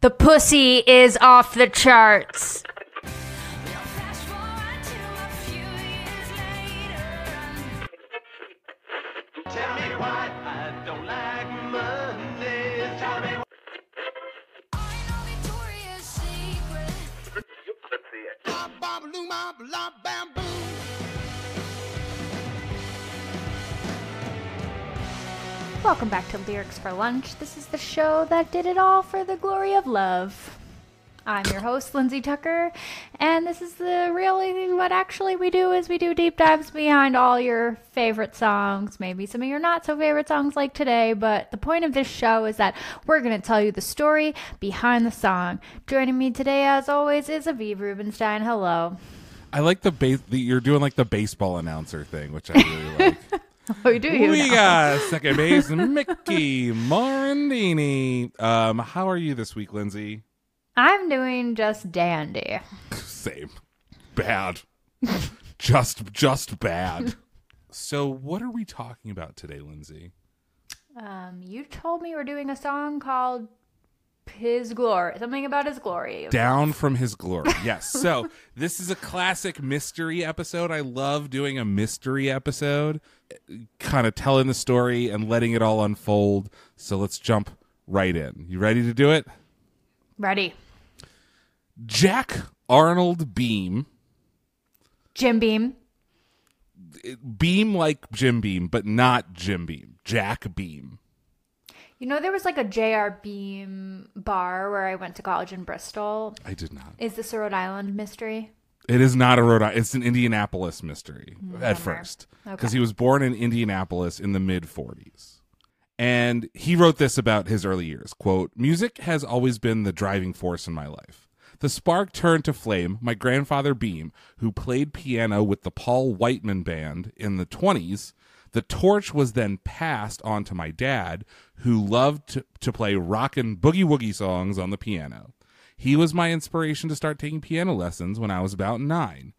The pussy is off the charts. Welcome back to Lyrics for Lunch. This is the show that did it all for the glory of love. I'm your host, Lindsay Tucker, and this is the really what actually we do is we do deep dives behind all your favorite songs, maybe some of your not so favorite songs like today, but the point of this show is that we're going to tell you the story behind the song. Joining me today, as always, is Aviv Rubenstein. Hello. I like you're doing like the baseball announcer thing, which I really like. We do. We got second base Mickey Morandini. How are you this week, Lindsay? I'm doing just dandy. Same. Bad. just bad. So what are we talking about today, Lindsay? You told me we're doing a song called His Glory. Something about his glory. Down from his glory. Yes. So this is a classic mystery episode. I love doing a mystery episode, kind of telling the story and letting it all unfold. So let's jump right in. You ready to do it? Ready. Jack Arnold Beam. Jim Beam. Beam like Jim Beam, but not Jim Beam. Jack Beam. You know, there was like a J.R. Beam bar where I went to college in Bristol. I did not. Is this a Rhode Island mystery? It is not a Rhode Island. It's an Indianapolis mystery at first. Because he was born in Indianapolis in the mid-40s. And he wrote this about his early years. Quote, "Music has always been the driving force in my life. The spark turned to flame. My grandfather Beam, who played piano with the Paul Whiteman Band in the 20s, the torch was then passed on to my dad, who loved to play rockin' boogie-woogie songs on the piano. He was my inspiration to start taking piano lessons when I was about 9.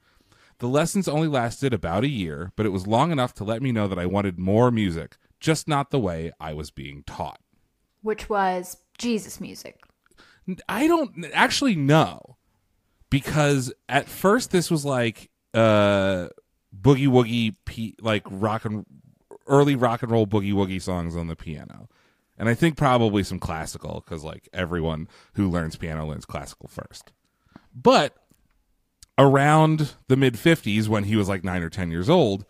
The lessons only lasted about a year, but it was long enough to let me know that I wanted more music, just not the way I was being taught." Which was Jesus music. I don't actually know, because at first this was like boogie-woogie, like early rock and roll boogie woogie songs on the piano, and I think probably some classical, because like everyone who learns piano learns classical first. But around the mid 50s, when he was like 9 or 10 years old,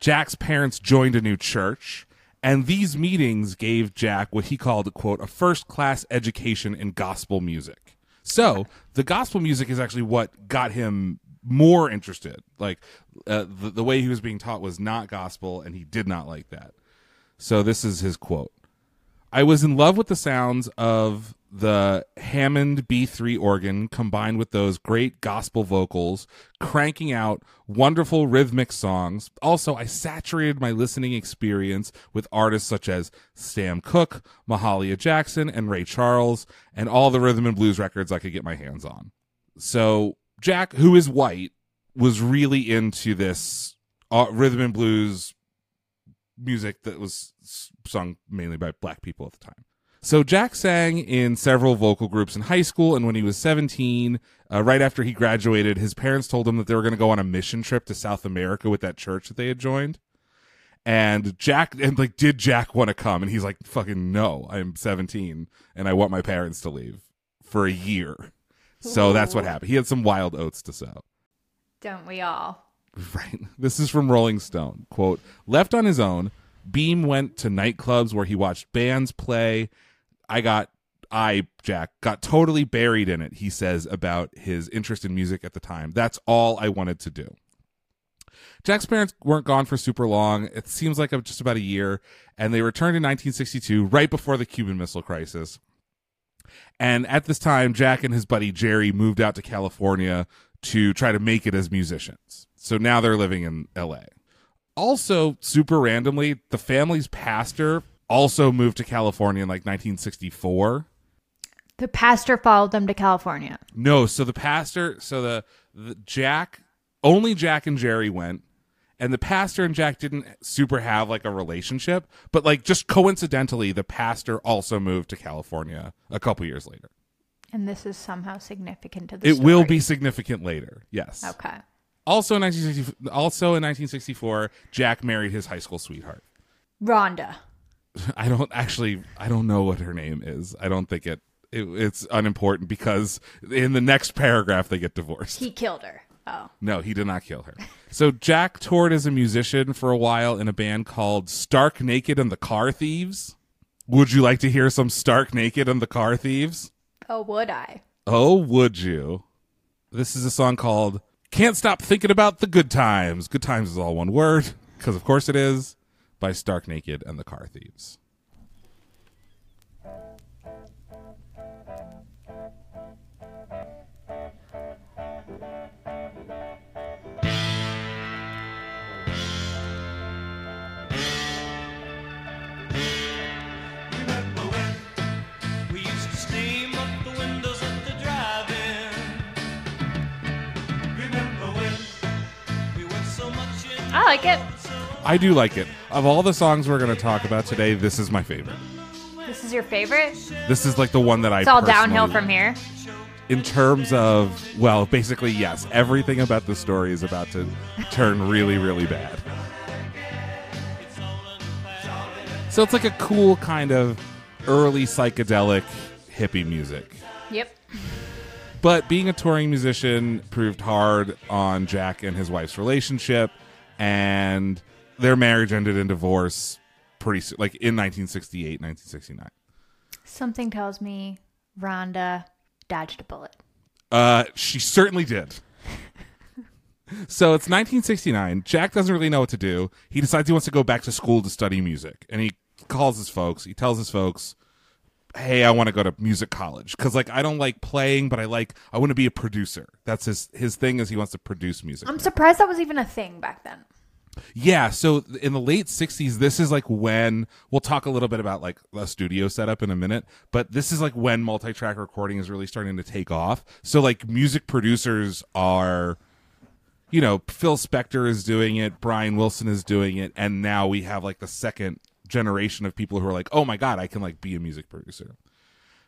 Jack's parents joined a new church, and these meetings gave Jack what he called, quote, "a first class education in gospel music." So the gospel music is actually what got him more interested. Like the way he was being taught was not gospel, and he did not like that. So this is his quote. "I was in love with the sounds of the Hammond B3 organ combined with those great gospel vocals, cranking out wonderful rhythmic songs. Also, I saturated my listening experience with artists such as Sam Cooke, Mahalia Jackson, and Ray Charles, and all the rhythm and blues records I could get my hands on." So Jack, who is white, was really into this rhythm and blues music that was sung mainly by black people at the time. So Jack sang in several vocal groups in high school, and when he was 17, right after he graduated, his parents told him that they were going to go on a mission trip to South America with that church that they had joined. And did Jack want to come? And he's like, "Fucking no, I'm 17 and I want my parents to leave for a year." So that's what happened. He had some wild oats to sow. Don't we all? Right. This is from Rolling Stone. Quote, "Left on his own, Beam went to nightclubs where he watched bands play. Jack got totally buried in it," he says about his interest in music at the time. "That's all I wanted to do." Jack's parents weren't gone for super long. It seems like just about a year. And they returned in 1962, right before the Cuban Missile Crisis. And at this time, Jack and his buddy Jerry moved out to California to try to make it as musicians. So now they're living in L.A. Also, super randomly, the family's pastor also moved to California in like 1964. The pastor followed them to California. No, so the pastor, only Jack and Jerry went. And the pastor and Jack didn't super have like a relationship, but like just coincidentally, the pastor also moved to California a couple years later. And this is somehow significant to the story. It will be significant later, yes. Okay. Also in 1964, Jack married his high school sweetheart. Rhonda. I don't know what her name is. I don't think it's unimportant because in the next paragraph they get divorced. He killed her. Oh. No, he did not kill her. So Jack toured as a musician for a while in a band called Stark Naked and the Car Thieves. Would you like to hear some Stark Naked and the Car Thieves? Oh, would I? Oh, would you? This is a song called Can't Stop Thinking About the Good Times. Good Times is all one word, because of course it is, by Stark Naked and the Car Thieves. I like it. I do like it. Of all the songs we're going to talk about today, this is my favorite. This is your favorite? This is like the one that I personally... It's all downhill from here? In terms of, well, basically, yes. Everything about this story is about to turn really, really bad. So it's like a cool kind of early psychedelic hippie music. Yep. But being a touring musician proved hard on Jack and his wife's relationship. And their marriage ended in divorce pretty soon, like in 1968, 1969. Something tells me Rhonda dodged a bullet. She certainly did. So it's 1969. Jack doesn't really know what to do. He decides he wants to go back to school to study music. And he calls his folks. He tells his folks, hey, I want to go to music college. Because I don't like playing, but I want to be a producer. That's his thing is he wants to produce music. I'm surprised that was even a thing back then. Yeah, so in the late 60s, this is when, we'll talk a little bit about a studio setup in a minute, but this is when multi-track recording is really starting to take off. So music producers are, Phil Spector is doing it, Brian Wilson is doing it, and now we have the second generation of people who are oh my God, I can be a music producer.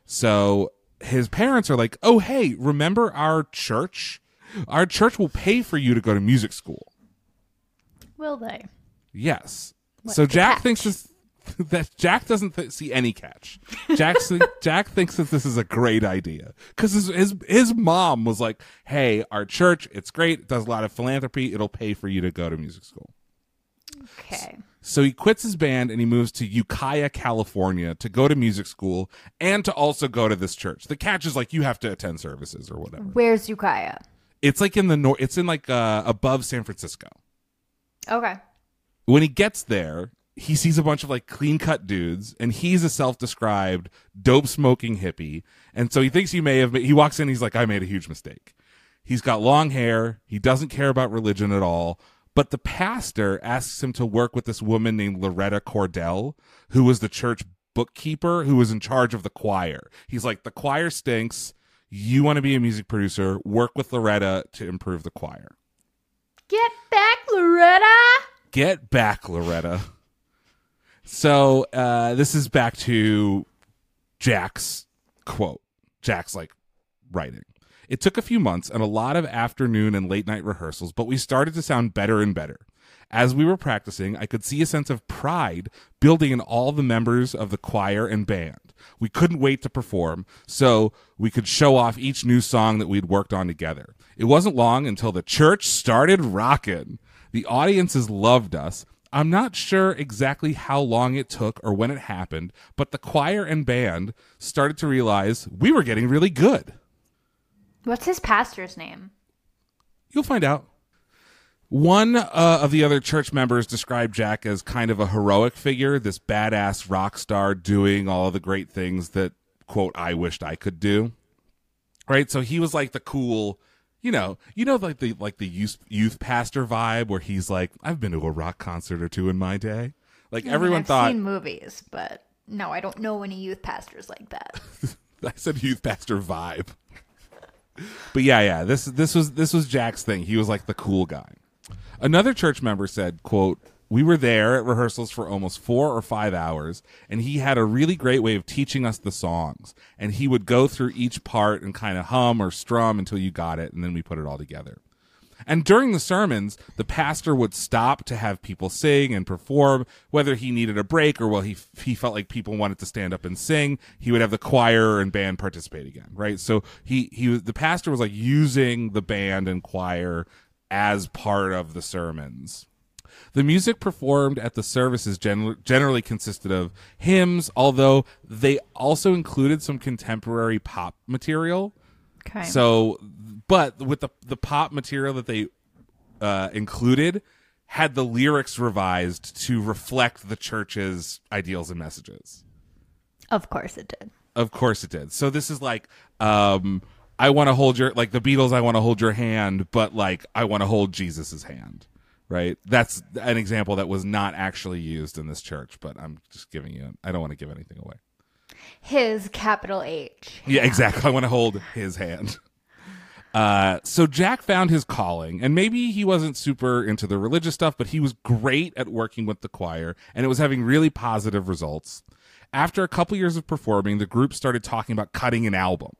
So his parents are oh, hey, remember our church? Our church will pay for you to go to music school. Will they? Yes. What's so Jack catch? Thinks this, that Jack doesn't see any catch. Jack thinks that this is a great idea because his mom was hey, our church, it's great. It does a lot of philanthropy. It'll pay for you to go to music school. Okay. So he quits his band and he moves to Ukiah, California to go to music school and to also go to this church. The catch is you have to attend services or whatever. Where's Ukiah? It's in the north. It's in above San Francisco. Okay. When he gets there, he sees a bunch of clean cut dudes and he's a self-described dope smoking hippie. And so he thinks he may have, he walks in and he's I made a huge mistake. He's got long hair. He doesn't care about religion at all. But the pastor asks him to work with this woman named Loretta Cordell, who was the church bookkeeper who was in charge of the choir. He's the choir stinks. You want to be a music producer. Work with Loretta to improve the choir. Get back, Loretta. Get back, Loretta. So this is back to Jack's quote. Jack's writing. It took a few months and a lot of afternoon and late night rehearsals, but we started to sound better and better. As we were practicing, I could see a sense of pride building in all the members of the choir and band. We couldn't wait to perform, so we could show off each new song that we'd worked on together. It wasn't long until the church started rocking. The audiences loved us. I'm not sure exactly how long it took or when it happened, but the choir and band started to realize we were getting really good. What's his pastor's name? You'll find out. One of the other church members described Jack as kind of a heroic figure, this badass rock star doing all the great things that, quote, I wished I could do. Right? So he was the cool, the youth pastor vibe where he's I've been to a rock concert or two in my day. Everyone thought... I've seen movies, but no, I don't know any youth pastors like that. I said youth pastor vibe. But yeah, this was Jack's thing. He was the cool guy. Another church member said, quote, We were there at rehearsals for almost 4 or 5 hours, and he had a really great way of teaching us the songs. And he would go through each part and kind of hum or strum until you got it, and then we put it all together. And during the sermons, the pastor would stop to have people sing and perform, whether he needed a break or, well, he felt like people wanted to stand up and sing. He would have the choir and band participate again, right? So the pastor was like using the band and choir as part of the sermons. The music performed at the services generally consisted of hymns, although they also included some contemporary pop material. Okay. So, but with the pop material that they included, had the lyrics revised to reflect the church's ideals and messages. Of course it did. Of course it did. So this is like, I want to hold your, like the Beatles, I want to hold your hand, but like I want to hold Jesus's hand, right? That's an example that was not actually used in this church, but I'm just giving you, I don't want to give anything away. His capital H. Yeah, exactly. I want to hold his hand. So Jack found his calling, and maybe he wasn't super into the religious stuff, but he was great at working with the choir, and it was having really positive results. After a couple years of performing, the group started talking about cutting an album.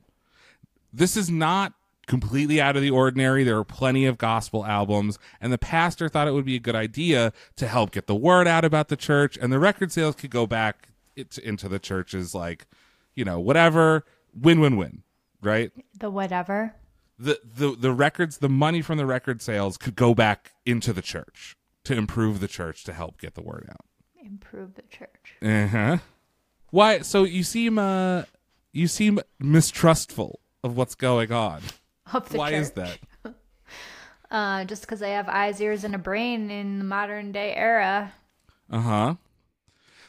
This is not completely out of the ordinary. There are plenty of gospel albums, and the pastor thought it would be a good idea to help get the word out about the church, and the record sales could go back into the church's, like, you know, whatever, win-win-win, right? The whatever. The records, the money from the record sales could go back into the church to improve the church, to help get the word out. Improve the church. Uh-huh. Why? So you seem mistrustful of what's going on. Of the Why church. Is that? Just because I have eyes, ears, and a brain in the modern day era. Uh-huh.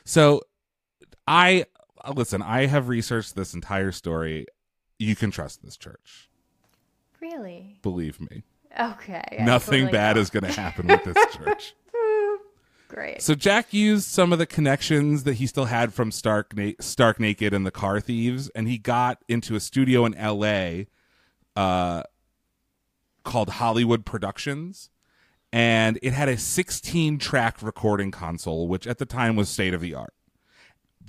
So I have researched this entire story. You can trust this church. Really? Believe me. Okay. I Nothing totally bad don't. Is going to happen with this church. Great. So Jack used some of the connections that he still had from Stark Naked and the Car Thieves, and he got into a studio in L.A. Called Hollywood Productions, and it had a 16-track recording console, which at the time was state-of-the-art.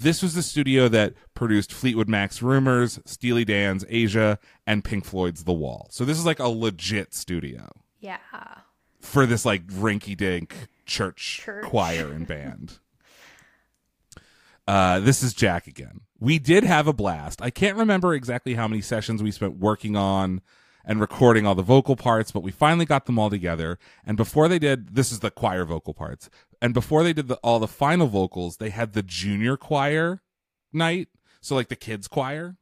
This was the studio that produced Fleetwood Mac's Rumors, Steely Dan's Asia, and Pink Floyd's The Wall. So this is like a legit studio. Yeah. For this like rinky-dink church choir and band. This is Jack again. We did have a blast. I can't remember exactly how many sessions we spent working on and recording all the vocal parts, but we finally got them all together. And before they did, this is the choir vocal parts. And before they did all the final vocals, they had the junior choir night. So like the kids choir.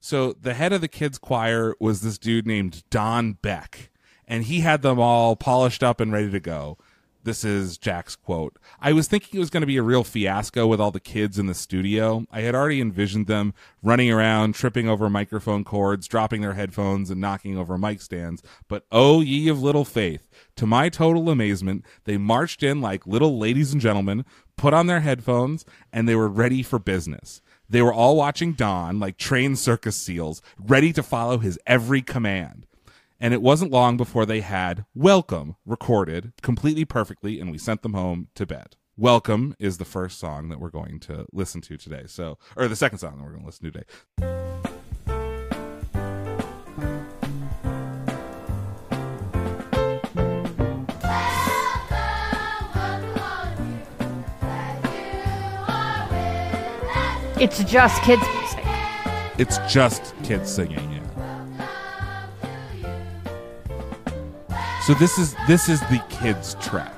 So the head of the kids choir was this dude named Don Beck, and he had them all polished up and ready to go. This is Jack's quote. I was thinking it was going to be a real fiasco with all the kids in the studio. I had already envisioned them running around, tripping over microphone cords, dropping their headphones, and knocking over mic stands. But oh, ye of little faith. To my total amazement, they marched in like little ladies and gentlemen, put on their headphones, and they were ready for business. They were all watching Don like trained circus seals, ready to follow his every command. And it wasn't long before they had Welcome recorded completely perfectly, and we sent them home to bed. Welcome is the first song that we're going to listen to today. So, or the second song that we're going to listen to today. It's just kids music. It's just kids singing, yeah. So this is the kids' track.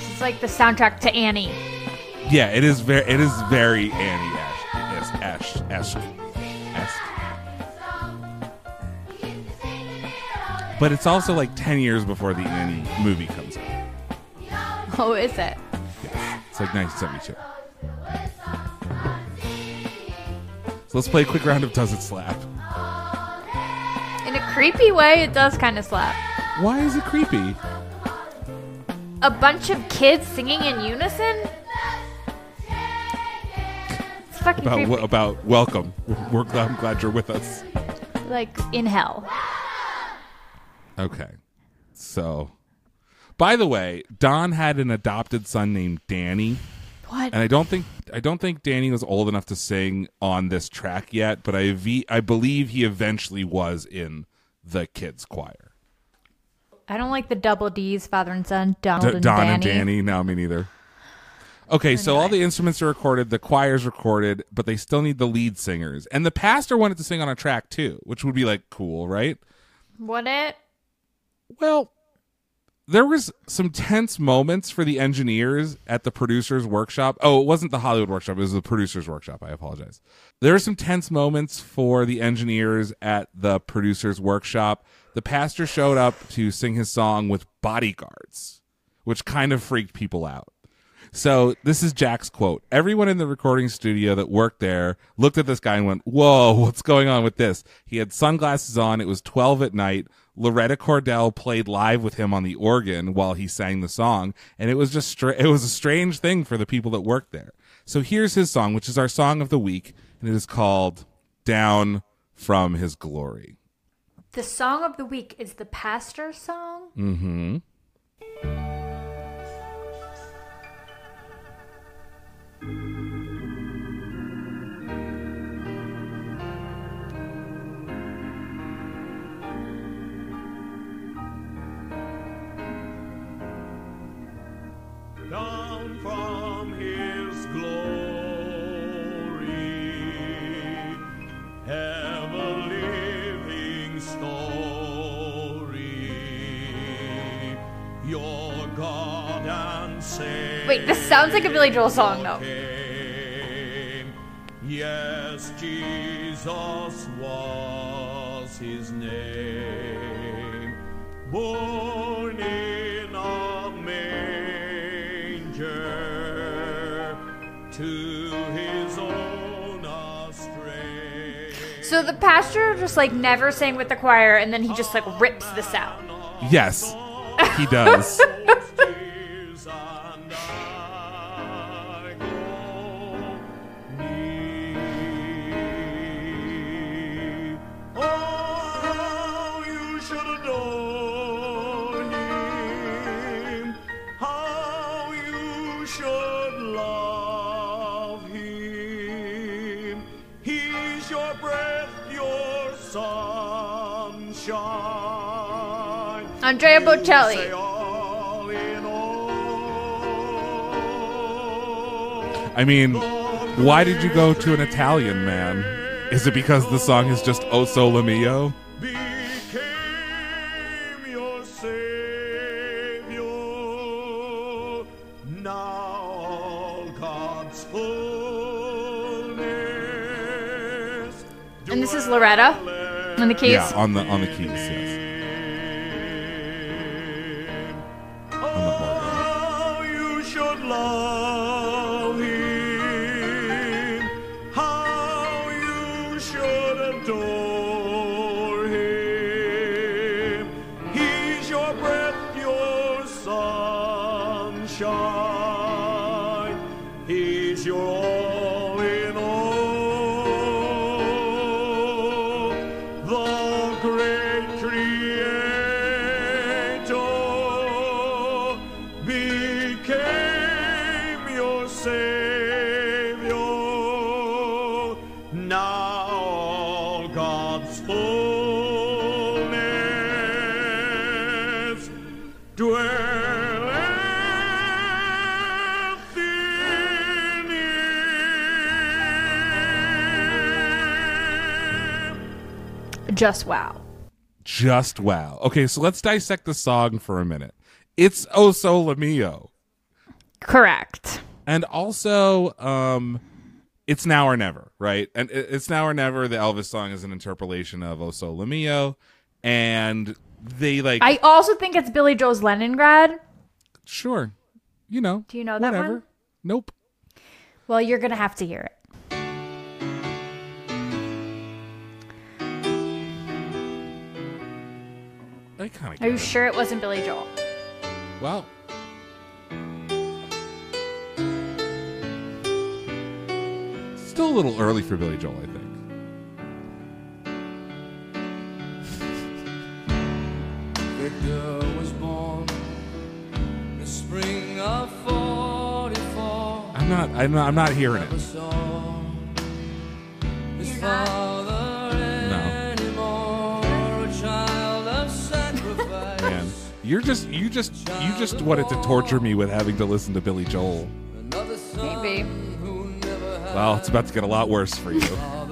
This is like the soundtrack to Annie. Yeah, it is very Annie Ash. But it's also like 10 years before the Annie movie comes out. Oh, is it? Yes. It's like 1972. So let's play a quick round of Does It Slap? In a creepy way, it does kind of slap. Why is it creepy? A bunch of kids singing in unison? It's fucking creepy. About welcome. I'm glad you're with us. Like, in hell. Okay. So, by the way, Don had an adopted son named Danny. What? And I don't think Danny was old enough to sing on this track yet, but I believe he eventually was in the kids' choir. I don't like the double D's, father and son, Don and Danny. Don and Danny, no, me neither. Okay, so all the instruments are recorded, the choir's recorded, but they still need the lead singers. And the pastor wanted to sing on a track, too, which would be, like, cool, right? Would it? Well, there was some tense moments for the engineers at the producers' workshop. Oh, it wasn't the Hollywood workshop. It was the producers' workshop. I apologize. There were some tense moments for the engineers at the producers' workshop. The pastor showed up to sing his song with bodyguards, which kind of freaked people out. So this is Jack's quote. Everyone in the recording studio that worked there looked at this guy and went, whoa, what's going on with this? He had sunglasses on. It was 12 at night. Loretta Cordell played live with him on the organ while he sang the song. And it was just it was a strange thing for the people that worked there. So here's his song, which is our song of the week. And it is called Down From His Glory. The song of the week is the pastor's song? Mm-hmm. Down from his glory, ever living story, your God and Savior. Wait, this sounds like a Billy Joel song, though. Yes, Jesus was his name. Born in a manger, to his own astray. So the pastor just like never sang with the choir, and then he just like rips this out. Yes, he does. Andrea Bocelli. I mean, why did you go to an Italian man? Is it because the song is just O Sole Mio? And this is Loretta on the keys? Yeah, on the keys, yes. Just wow. Just wow. Okay, so let's dissect the song for a minute. It's O Sole Mio. Correct. And also, it's Now or Never, right? And it's Now or Never. The Elvis song is an interpolation of O Sole Mio. And they like... I also think it's Billy Joel's Leningrad. Sure. You know. Do you know that one? Nope. Well, you're going to have to hear it. I kind of. Are you sure it wasn't Billy Joel? Well. Still a little early for Billy Joel, I think. Victor was born in the spring of 44. I'm not hearing it. His father anymore, a child of sacrifice. Man, you just wanted to torture me with having to listen to Billy Joel. Maybe. Well, it's about to get a lot worse for you. I'm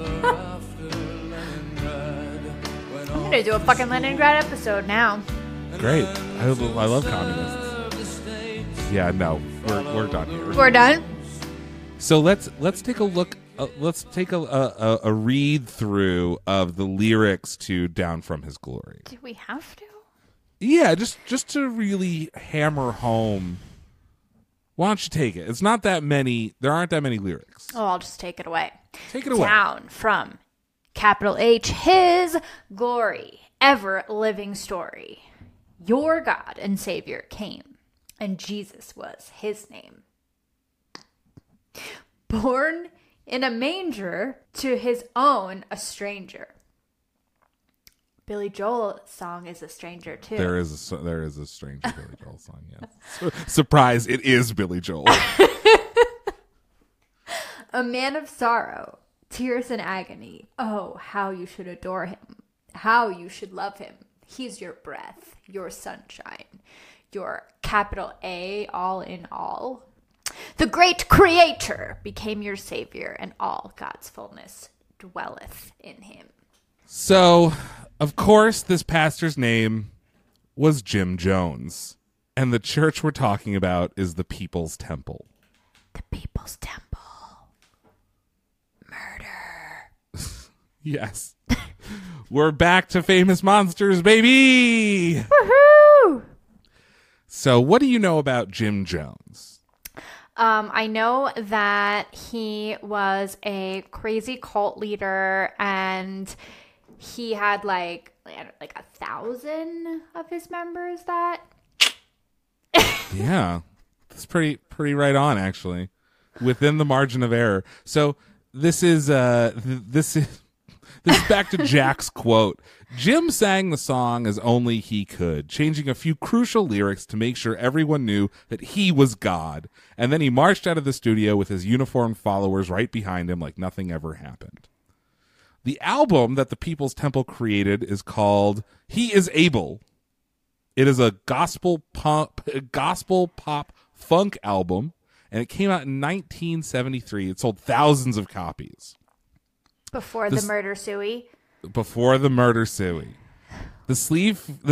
gonna do a fucking Leningrad episode now. Great. I love communists. Yeah, no, we're done here. We're done. So let's take a look. Let's take a read through of the lyrics to "Down from His Glory." Do we have to? Yeah, just to really hammer home. Why don't you take it? It's not that many. There aren't that many lyrics. Oh, I'll just take it away. Take it away. Down from. Capital H, His glory, ever living story. Your God and Savior came, and Jesus was his name. Born in a manger, to his own a stranger. Billy Joel song is a stranger too. There is a strange Billy Joel song, yeah. Surprise, it is Billy Joel. A man of sorrow. Tears and agony. Oh, how you should adore him. How you should love him. He's your breath, your sunshine, your capital A, all in all. The great creator became your savior, and all God's fullness dwelleth in him. So, of course, this pastor's name was Jim Jones, and the church we're talking about is the People's Temple. The People's Temple. Yes. We're back to Famous Monsters, baby! Woohoo! So what do you know about Jim Jones? I know that he was a crazy cult leader, and he had like 1,000 of his members that... Yeah. That's pretty right on, actually. Within the margin of error. So this is back to Jack's quote. Jim sang the song as only he could, changing a few crucial lyrics to make sure everyone knew that he was God. And then he marched out of the studio with his uniformed followers right behind him like nothing ever happened. The album that the People's Temple created is called He Is Able. It is a gospel pop funk album, and it came out in 1973. It sold thousands of copies. Before the murder, Suey. The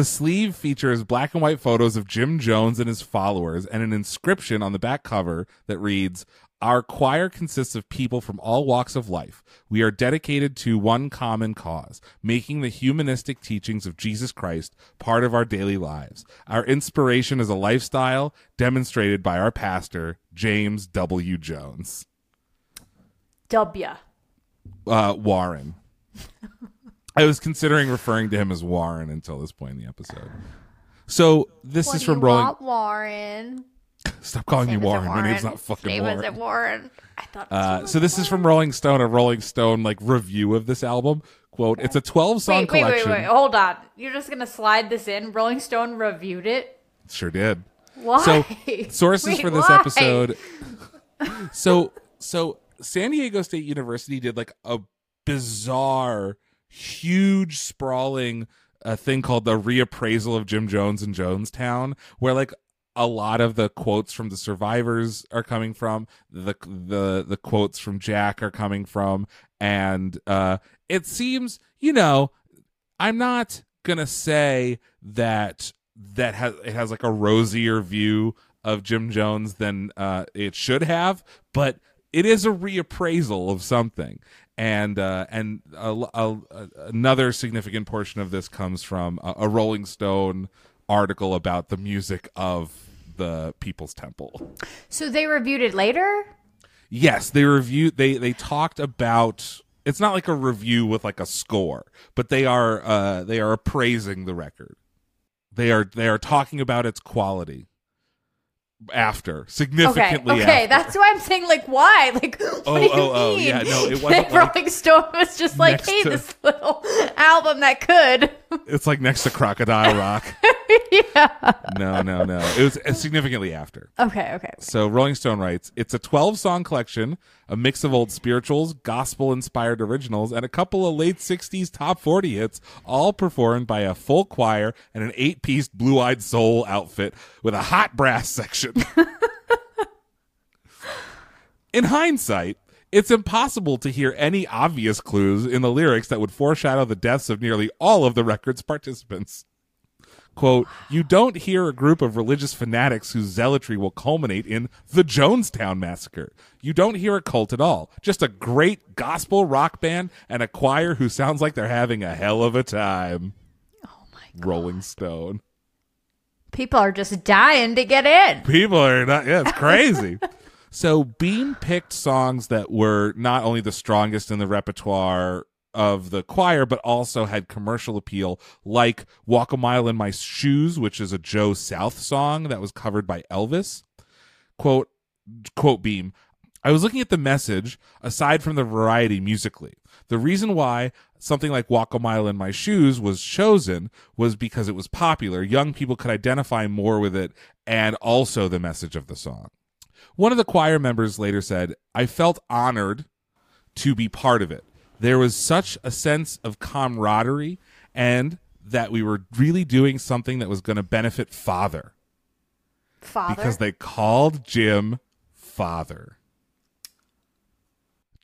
sleeve features black and white photos of Jim Jones and his followers and an inscription on the back cover that reads, "Our choir consists of people from all walks of life. We are dedicated to one common cause, making the humanistic teachings of Jesus Christ part of our daily lives. Our inspiration is a lifestyle demonstrated by our pastor, James W. Jones." W. Warren. I was considering referring to him as Warren until this point in the episode. So this is from Rolling. Warren. Stop calling me Warren. My name's not fucking Warren. Name is Warren. I thought. So this is from Rolling Stone. A Rolling Stone like review of this album. Quote: okay. It's a 12-song collection. Wait. Hold on. You're just gonna slide this in? Rolling Stone reviewed it. Sure did. Why? So sources for this episode. So. San Diego State University did like a bizarre, huge, sprawling thing called the reappraisal of Jim Jones in Jonestown, where like a lot of the quotes from the survivors are coming from, the quotes from Jack are coming from, and it seems, I'm not gonna say that it has like a rosier view of Jim Jones than it should have, but it is a reappraisal of something, and another significant portion of this comes from a Rolling Stone article about the music of the People's Temple. So they reviewed it later? Yes, they reviewed. They talked about. It's not like a review with like a score, but they are appraising the record. They are talking about its quality significantly. Okay, that's why I'm saying, like, why? Like, what do you mean? Yeah, no, it wasn't. Rolling Stone was just like, hey, this little album that could. It's like next to Crocodile Rock. Yeah. No. It was significantly after. Okay. So Rolling Stone writes, it's a 12-song collection, a mix of old spirituals, gospel-inspired originals, and a couple of late 60s top 40 hits, all performed by a full choir and an 8-piece blue-eyed soul outfit with a hot brass section. In hindsight, it's impossible to hear any obvious clues in the lyrics that would foreshadow the deaths of nearly all of the record's participants. Quote, you don't hear a group of religious fanatics whose zealotry will culminate in the Jonestown massacre. You don't hear a cult at all. Just a great gospel rock band and a choir who sounds like they're having a hell of a time. Oh my God. Rolling Stone. People are just dying to get in. People are not. Yeah, it's crazy. So Beam picked songs that were not only the strongest in the repertoire of the choir, but also had commercial appeal, like Walk a Mile in My Shoes, which is a Joe South song that was covered by Elvis. Quote Beam, I was looking at the message aside from the variety musically. The reason why something like Walk a Mile in My Shoes was chosen was because it was popular. Young people could identify more with it and also the message of the song. One of the choir members later said, I felt honored to be part of it. There was such a sense of camaraderie and that we were really doing something that was going to benefit Father. Father? Because they called Jim Father.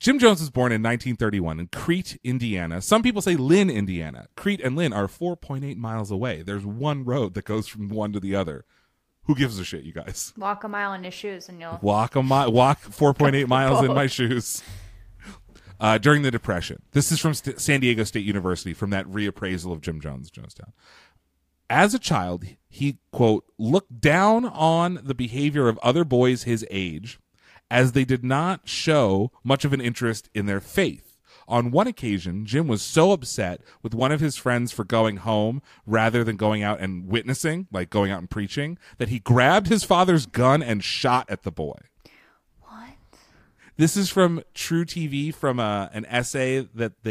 Jim Jones was born in 1931 in Crete, Indiana. Some people say Lynn, Indiana. Crete and Lynn are 4.8 miles away. There's one road that goes from one to the other. Who gives a shit, you guys? Walk a mile in your shoes and you'll... Walk 4.8 miles in my shoes. During the Depression. This is from San Diego State University, from that reappraisal of Jim Jones, Jonestown. As a child, he, quote, looked down on the behavior of other boys his age as they did not show much of an interest in their faith. On one occasion, Jim was so upset with one of his friends for going home rather than going out and witnessing, like going out and preaching, that he grabbed his father's gun and shot at the boy. This is from True TV, from an essay that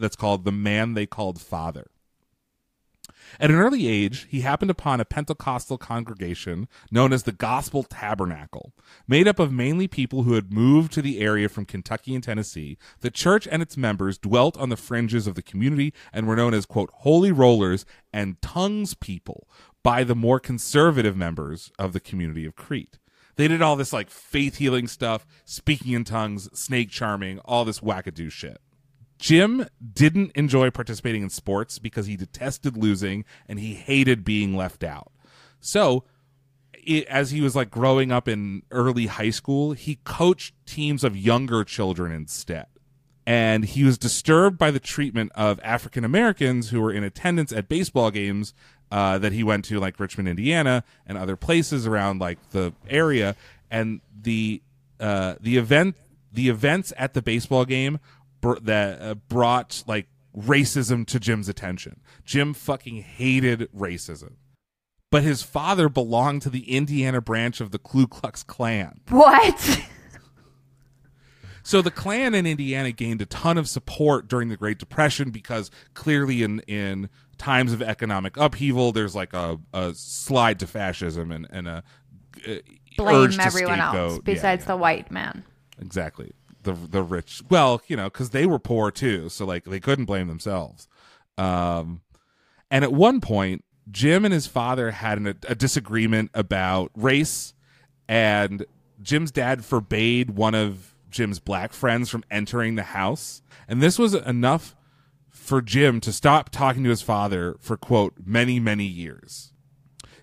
that's called "The Man They Called Father." At an early age, he happened upon a Pentecostal congregation known as the Gospel Tabernacle, made up of mainly people who had moved to the area from Kentucky and Tennessee. The church and its members dwelt on the fringes of the community and were known as, quote, holy rollers and tongues people by the more conservative members of the community of Crete. They did all this, like, faith healing stuff, speaking in tongues, snake charming, all this wackadoo shit. Jim didn't enjoy participating in sports because he detested losing and he hated being left out. So as he was, like, growing up in early high school, he coached teams of younger children instead. And he was disturbed by the treatment of African Americans who were in attendance at baseball games that he went to, like Richmond, Indiana, and other places around, like, the area. And the events at the baseball game that brought like racism to Jim's attention. Jim fucking hated racism. But his father belonged to the Indiana branch of the Ku Klux Klan. What? So the Klan in Indiana gained a ton of support during the Great Depression because clearly in times of economic upheaval, there's like a slide to fascism and a blame urge everyone to scapegoat. Else besides the white man. Exactly. The rich. Well, you know, because they were poor too, so like they couldn't blame themselves. And at one point, Jim and his father had a disagreement about race, and Jim's dad forbade one of Jim's black friends from entering the house, and this was enough for Jim to stop talking to his father for, quote, many, many years.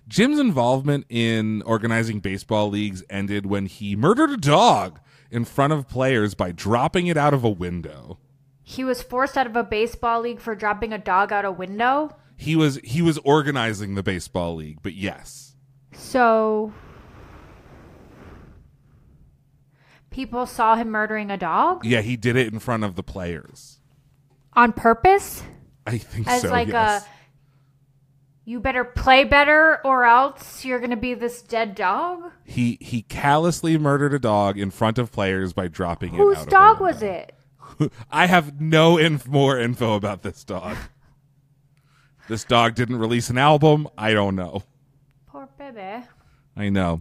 Jim's involvement in organizing baseball leagues ended when he murdered a dog in front of players by dropping it out of a window. He was forced out of a baseball league for dropping a dog out a window? He was organizing the baseball league, but yes. So... people saw him murdering a dog? Yeah, he did it in front of the players. On purpose? I think so, yes. As like a you better play better or else you're going to be this dead dog. He callously murdered a dog in front of players by dropping it out of a window. Whose dog was it? I have no more info about this dog. This dog didn't release an album. I don't know. Poor baby. I know.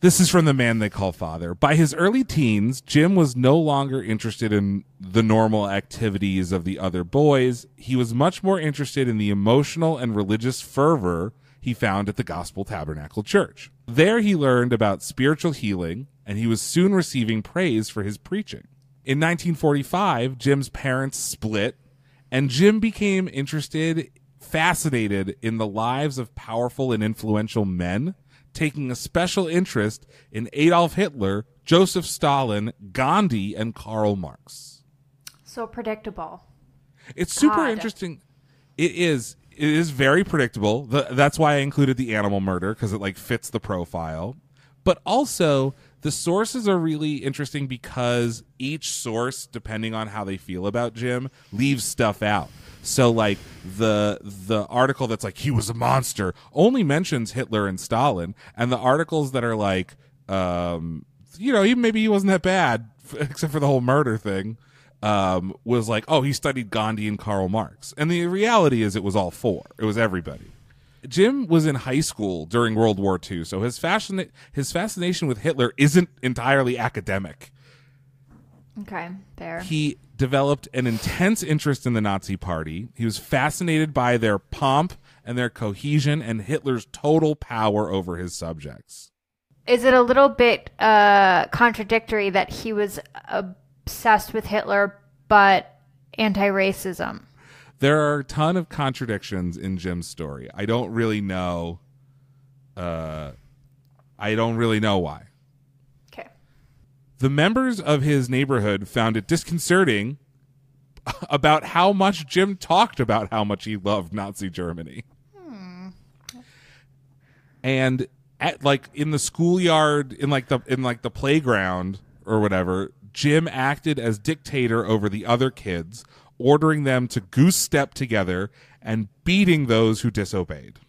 This is from the man they call father. By his early teens, Jim was no longer interested in the normal activities of the other boys. He was much more interested in the emotional and religious fervor he found at the Gospel Tabernacle Church. There he learned about spiritual healing, and he was soon receiving praise for his preaching. In 1945, Jim's parents split, and Jim became fascinated in the lives of powerful and influential men, taking a special interest in Adolf Hitler, Joseph Stalin, Gandhi, and Karl Marx. So predictable. It's super interesting. It is very predictable. That's why I included the animal murder, because it like fits the profile. But also, the sources are really interesting because each source, depending on how they feel about Jim, leaves stuff out. So like the article that's like he was a monster only mentions Hitler and Stalin, and the articles that are like maybe he wasn't that bad except for the whole murder thing was like, oh, he studied Gandhi and Karl Marx. And the reality is it was all four. It was everybody. Jim was in high school during World War II, so his fascination with Hitler isn't entirely academic. Okay, fair. He developed an intense interest in the Nazi Party. He was fascinated by their pomp and their cohesion and Hitler's total power over his subjects. Is it a little bit contradictory that he was obsessed with Hitler but anti-racism? There are a ton of contradictions in Jim's story. I don't really know. I don't really know why. The members of his neighborhood found it disconcerting about how much Jim talked about how much he loved Nazi Germany. And in the schoolyard, in the playground or whatever, Jim acted as dictator over the other kids, ordering them to goose step together and beating those who disobeyed.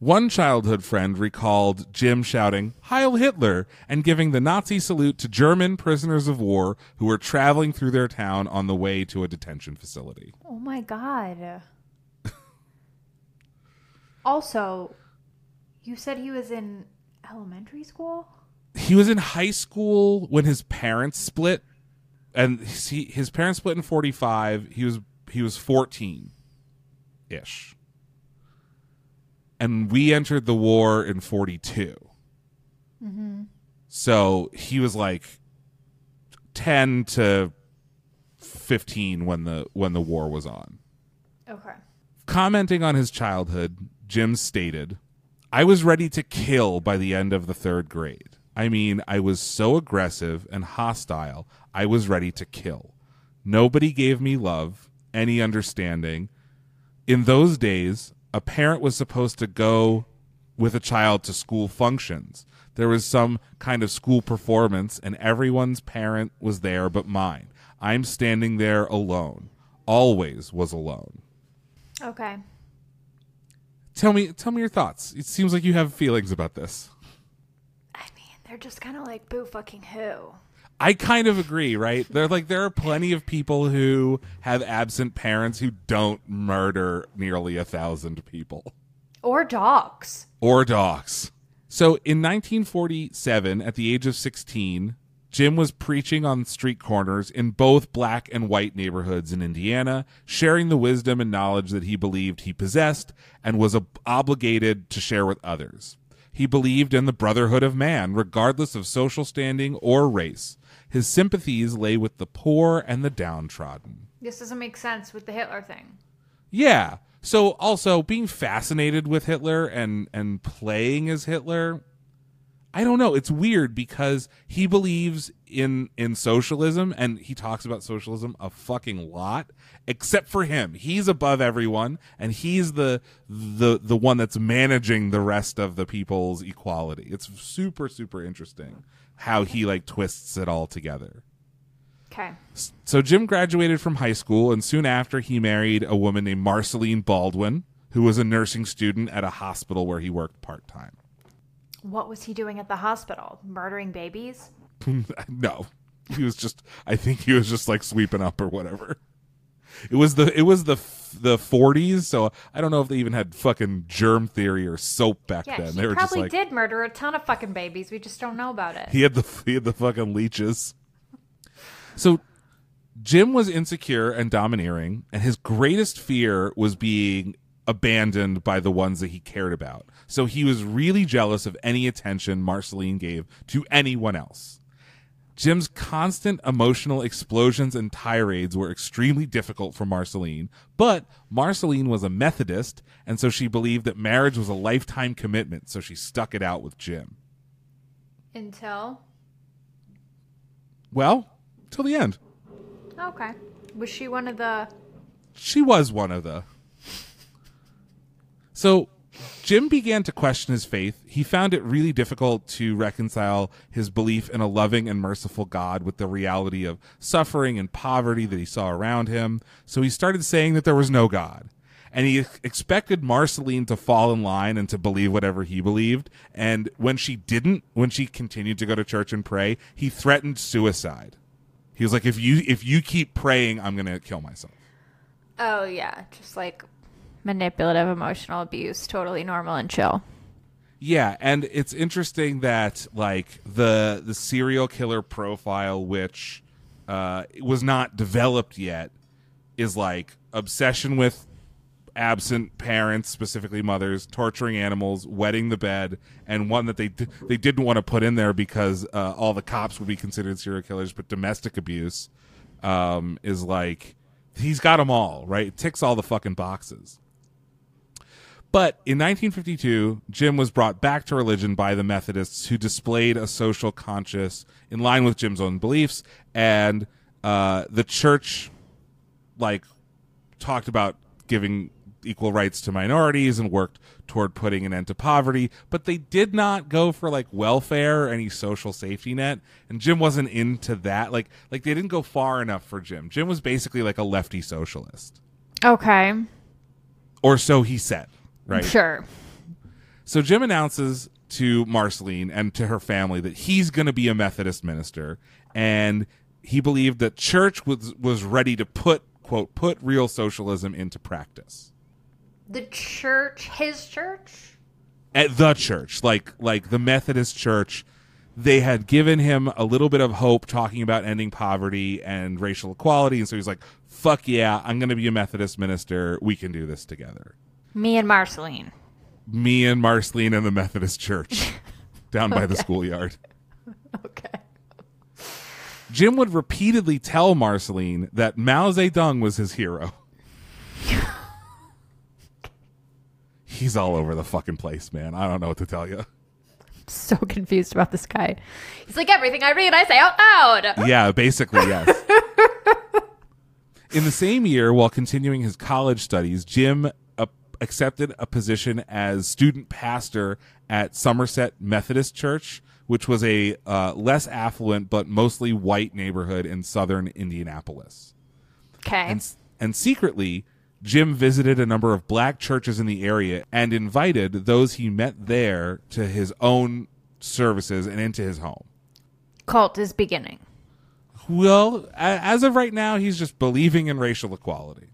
One childhood friend recalled Jim shouting, "Heil Hitler," and giving the Nazi salute to German prisoners of war who were traveling through their town on the way to a detention facility. Oh, my God. Also, you said he was in elementary school? He was in high school when his parents split. And his parents split in 45. He was 14-ish. And we entered the war in 42. Mm-hmm. So he was like 10 to 15 when the war was on. Okay. Commenting on his childhood, Jim stated, "I was ready to kill by the end of the third grade. I mean, I was so aggressive and hostile. I was ready to kill. Nobody gave me love, any understanding. In those days, a parent was supposed to go with a child to school functions. There was some kind of school performance, and everyone's parent was there but mine. I'm standing there alone. Always was alone." Okay. Tell me your thoughts. It seems like you have feelings about this. I mean, they're just kind of like, boo fucking who? I kind of agree, right? They're like, there are plenty of people who have absent parents who don't murder nearly 1,000 people. Or dogs. So in 1947, at the age of 16, Jim was preaching on street corners in both black and white neighborhoods in Indiana, sharing the wisdom and knowledge that he believed he possessed and was obligated to share with others. He believed in the brotherhood of man, regardless of social standing or race. His sympathies lay with the poor and the downtrodden. This doesn't make sense with the Hitler thing. Yeah. So also being fascinated with Hitler and playing as Hitler, I don't know. It's weird because he believes in socialism, and he talks about socialism a fucking lot, except for him. He's above everyone, and he's the one that's managing the rest of the people's equality. It's super, super interesting how he like twists it all together. Okay. So Jim graduated from high school, and soon after he married a woman named Marceline Baldwin, who was a nursing student at a hospital where he worked part-time. What was he doing at the hospital? Murdering babies? No. He was just, I think he was just like sweeping up or whatever. It was the 40s, so I don't know if they even had fucking germ theory or soap back then. They were just like, probably did murder a ton of fucking babies. We just don't know about it. He had the fucking leeches. So Jim was insecure and domineering, and his greatest fear was being abandoned by the ones that he cared about. So he was really jealous of any attention Marceline gave to anyone else. Jim's constant emotional explosions and tirades were extremely difficult for Marceline, but Marceline was a Methodist, and so she believed that marriage was a lifetime commitment, so she stuck it out with Jim. Till the end. Okay. Was she one of the... She was one of the... So... Jim began to question his faith. He found it really difficult to reconcile his belief in a loving and merciful God with the reality of suffering and poverty that he saw around him. So he started saying that there was no God. And he expected Marceline to fall in line and to believe whatever he believed. And when she didn't, when she continued to go to church and pray, he threatened suicide. He was like, if you keep praying, I'm going to kill myself. Oh, yeah. Just like... manipulative emotional abuse, totally normal and chill. Yeah, and it's interesting that like the serial killer profile, which was not developed yet, is like obsession with absent parents, specifically mothers, torturing animals, wetting the bed, and one that they didn't want to put in there because all the cops would be considered serial killers, but domestic abuse is like, he's got them all, right? It ticks all the fucking boxes. But in 1952, Jim was brought back to religion by the Methodists, who displayed a social conscience in line with Jim's own beliefs. And the church, like, talked about giving equal rights to minorities and worked toward putting an end to poverty. But they did not go for, like, welfare or any social safety net. And Jim wasn't into that. Like they didn't go far enough for Jim. Jim was basically like a lefty socialist. Okay. Or so he said. Right. Sure. So Jim announces to Marceline and to her family that he's going to be a Methodist minister, and he believed that church was ready to put real socialism into practice. The church, his church? At the church, like the Methodist church, they had given him a little bit of hope talking about ending poverty and racial equality, and so he's like, fuck yeah, I'm going to be a Methodist minister. We can do this together. Me and Marceline and the Methodist Church down by the schoolyard. Okay. Jim would repeatedly tell Marceline that Mao Zedong was his hero. He's all over the fucking place, man. I don't know what to tell you. I'm so confused about this guy. He's like, everything I read, I say out loud. Yeah, basically, yes. In the same year, while continuing his college studies, Jim accepted a position as student pastor at Somerset Methodist Church, which was a less affluent but mostly white neighborhood in southern Indianapolis. Okay. And secretly, Jim visited a number of black churches in the area and invited those he met there to his own services and into his home. Cult is beginning. Well, as of right now, he's just believing in racial equality.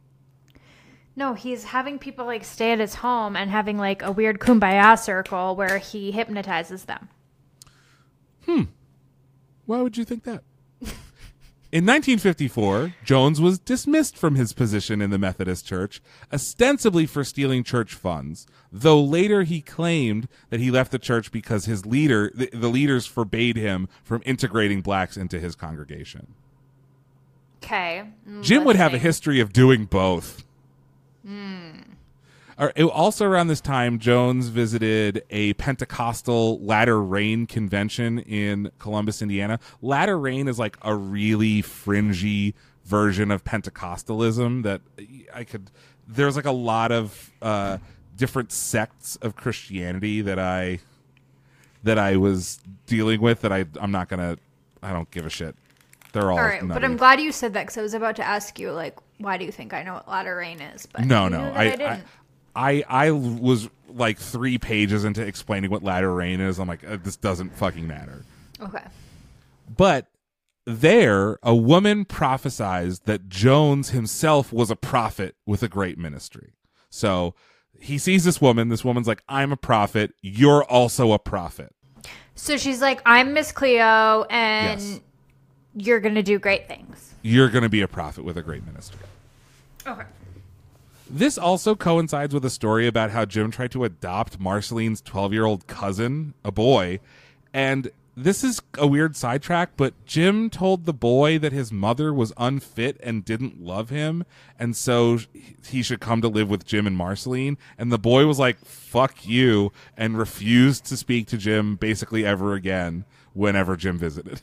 No, he's having people like stay at his home and having like a weird kumbaya circle where he hypnotizes them. Why would you think that? In 1954, Jones was dismissed from his position in the Methodist Church, ostensibly for stealing church funds, though later he claimed that he left the church because his leader, the leaders forbade him from integrating blacks into his congregation. Okay. Jim would have a history of doing both. Also around this time, Jones visited a Pentecostal Latter Rain convention in Columbus, Indiana. Latter Rain is like a really fringy version of Pentecostalism that there's like a lot of different sects of Christianity that I was dealing with that I don't give a shit They're all right, nutty. But I'm glad you said that because I was about to ask you, like, why do you think I know what La Rain is? But I didn't. I was like 3 pages into explaining what La Rain is. I'm like, this doesn't fucking matter. Okay. But there, a woman prophesied that Jones himself was a prophet with a great ministry. So he sees this woman. This woman's like, I'm a prophet. You're also a prophet. So she's like, I'm Miss Cleo, and yes, you're going to do great things. You're going to be a prophet with a great ministry. Okay. This also coincides with a story about how Jim tried to adopt Marceline's 12-year-old cousin, a boy. And this is a weird sidetrack, but Jim told the boy that his mother was unfit and didn't love him, and so he should come to live with Jim and Marceline. And the boy was like, fuck you, and refused to speak to Jim basically ever again whenever Jim visited.